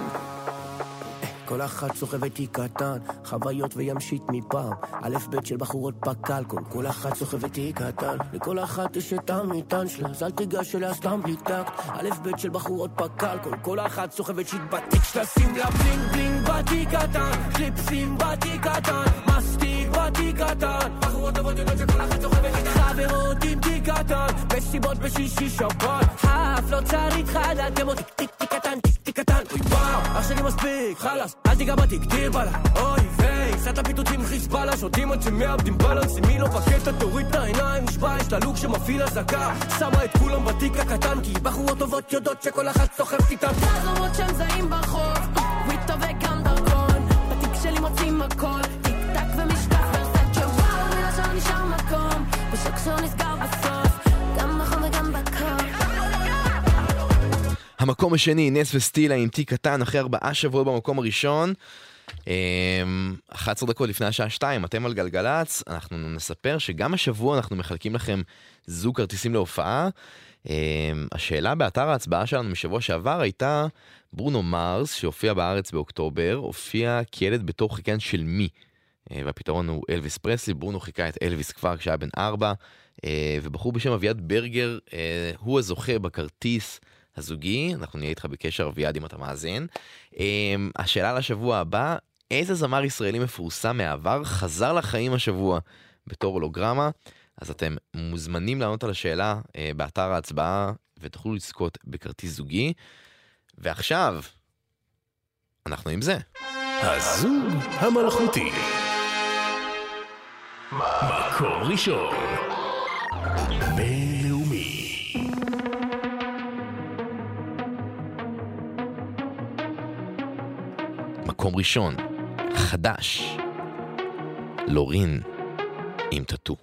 כל אחת אחת סוחבת היא קטן, חוויות וימשית מפעם, א' ב' של בחורות בקלקון, כל אחת סוחבת היא קטן, לכל אחת יש את המטען שלה, אז אל תיגש אליה סתם בלי טקט, א' ב' של בחורות בקלקון, כל אחת סוחבת שיט בתיק, שתשים לה בלינג בלינג בתיק קטן, קליפסים בתיק קטן, מסטיק בתיק קטן, בחורות טובות יודעות שכל אחת סוחבת איתן, חברות עם תיק קטן, בסיבות בשישי שבת, חף לא צריך חלת, דמות תיק תיק קטן תיק קטן, אוי וואו, אך שלי מספיק, חלס, אל תיגע בתיק, תיר בלה, אוי ואי, סת הפיתוצים חיזבאללה, שותים עד שמאבדים בלנס, אם היא לא בקטע תוריד את העיניים, נשבע, יש לה לוק שמפעיל הזקה, שמה את כולם בתיק הקטן, כי בחורות טובות יודעות שכל אחת סוחבת איתן. חזרות שהם זהים ברחוב, וויטו וגם דרכון, בתיק שלי מוצאים הכל, טיק טק ומשקף ורסט שוואו, מלשון נשאר מקום, ושקשור נסגר בסוף, גם נכון וגם בקר. המקום השני, נס וסטילה עם תיק קטן, אחרי 4 שבועות במקום הראשון, 11 דקות לפני השעה 2, אתם על גלגלץ, אנחנו נספר שגם השבוע אנחנו מחלקים לכם זוג כרטיסים להופעה, השאלה באתר ההצבעה שלנו משבוע שעבר הייתה, ברונו מרס, שהופיע בארץ באוקטובר, הופיע כילד בתור חיקן של מי? והפתרון הוא אלוויס פרסלי, ברונו חיכה את אלוויס כבר כשהיה בן 4, ובחור בשם אביעד ברגר, הוא הזוכה בכרטיס, הזוגי, אנחנו נהיה איתך בקשר ויד אם אתה מאזין. השאלה לשבוע הבא, איזה זמר ישראלי מפורסם מהעבר חזר לחיים השבוע בתור הולוגרמה? אז אתם מוזמנים לענות על השאלה באתר ההצבעה, ותוכלו לזכות בכרטיס זוגי. ועכשיו, אנחנו עם זה. הזוג המלכותי. מקום ראשון. מקום ראשון, חדש, לורין עם תטו.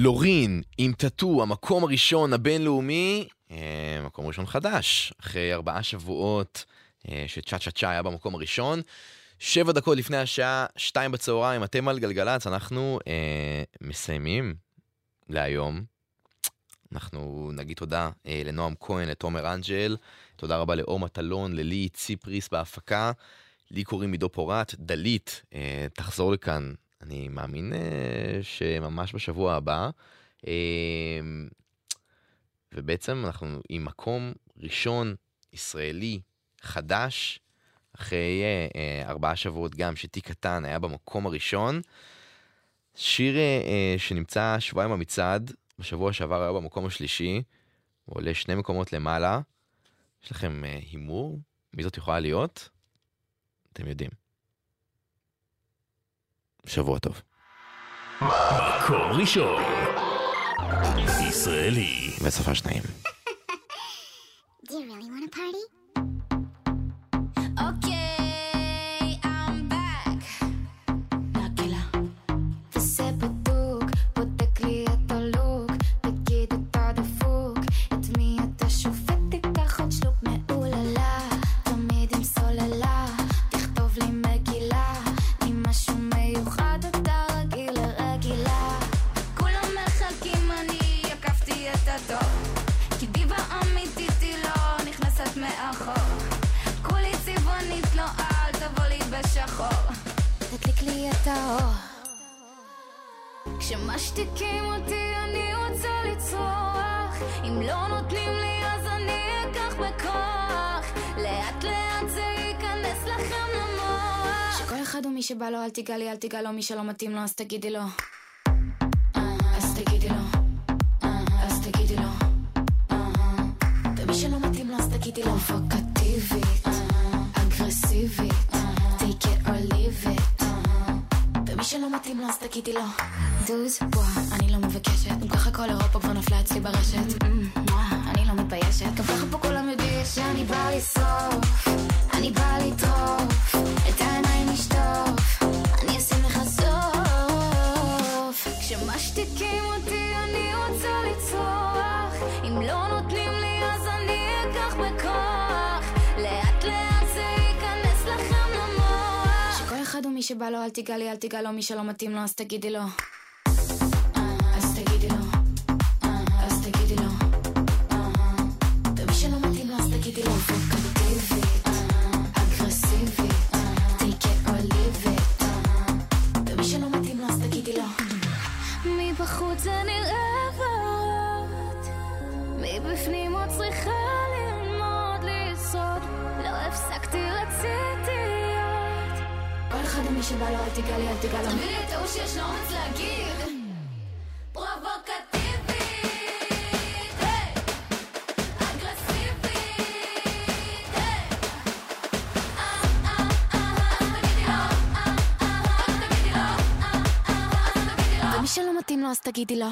לורין עם תטו, המקום הראשון הבינלאומי, מקום ראשון חדש, אחרי 4 שבועות שצ'ה צ'ה צ'ה היה במקום הראשון. 7 דקות לפני השעה 14:00, אתם על גלגלץ, אנחנו מסיימים להיום. אנחנו נגיד תודה לנועם כהן, לתומר אנג'ל, תודה רבה לאורמה טלון, לילי ציפריס בהפקה, לי קוראים עידו פורת, דלית, תחזור לכאן, אני מאמין שממש בשבוע הבא, ובעצם אנחנו עם מקום ראשון ישראלי חדש, אחרי 4 שבועות גם שתיק קטן היה במקום הראשון, שיר שנמצא שבועיים המצעד, בשבוע שעבר היה במקום השלישי, הוא עולה 2 מקומות למעלה, יש לכם הימור? מי זאת יכולה להיות? אתם יודעים. שבוע טוב. מקום ראשון ישראלי וסופה 2. Do you really want to party? כשמשתיקים אותי אני רוצה לצרוח, אם לא נותנים לי אז אני אקח בכוח, לאט לאט זה ייכנס לכם למוח, שכל אחד הוא מי שבא לו, אל תיגע לי, אל תיגע לו, מי שלא מתאים לו אז תגידי לו, אז תגידי לו, אז תגידי לו, ומי שלא מתאים לו אז תגידי לו. פרובוקטיבית, אגרסיבית, take it or leave it, מי שלא מתאים לו אז תגידי לו. דוז, בוא, אני לא מבקשת, גם ככה כל אירופה כבר נפלה אצלי ברשת, אני לא מתביישת, גם ככה פה כולם יודעים שאני באה לסוף, אני באה לטרוף, את העיניים נשטוף, אני אשים לך סוף. כשמשתיקים אותי אני רוצה לצרוח, אם לא נותנים לי אז אני אקח בכוח, לאט לאט זה ייכנס לכם למוח, שכל אחד הוא מי שבא לו, אל תיגע לי, אל תיגע לו, מי שלא מתאים לו אז תגידי לו, אז תגידי לו, אז תגידי לו, ומי שלא מתאים לו אז תגידי לו. פרובוקטיבית, אגרסיבית, take it or leave it, ומי שלא מתאים לו אז תגידי לו. מבחוץ אני רעבת, מבפנים עוד צריכה ללמוד לצעוד, לא הפסקתי, רציתי להיות כל אחד מי שבא לו, אל תיגע לי, אל תיגע לו, תביא לי את האוש שיש לו אומץ להגיד פרובוקטיבית, אגרסיבית, אז תגידי לו, ומי שלא מתאים לו אז תגידי לו.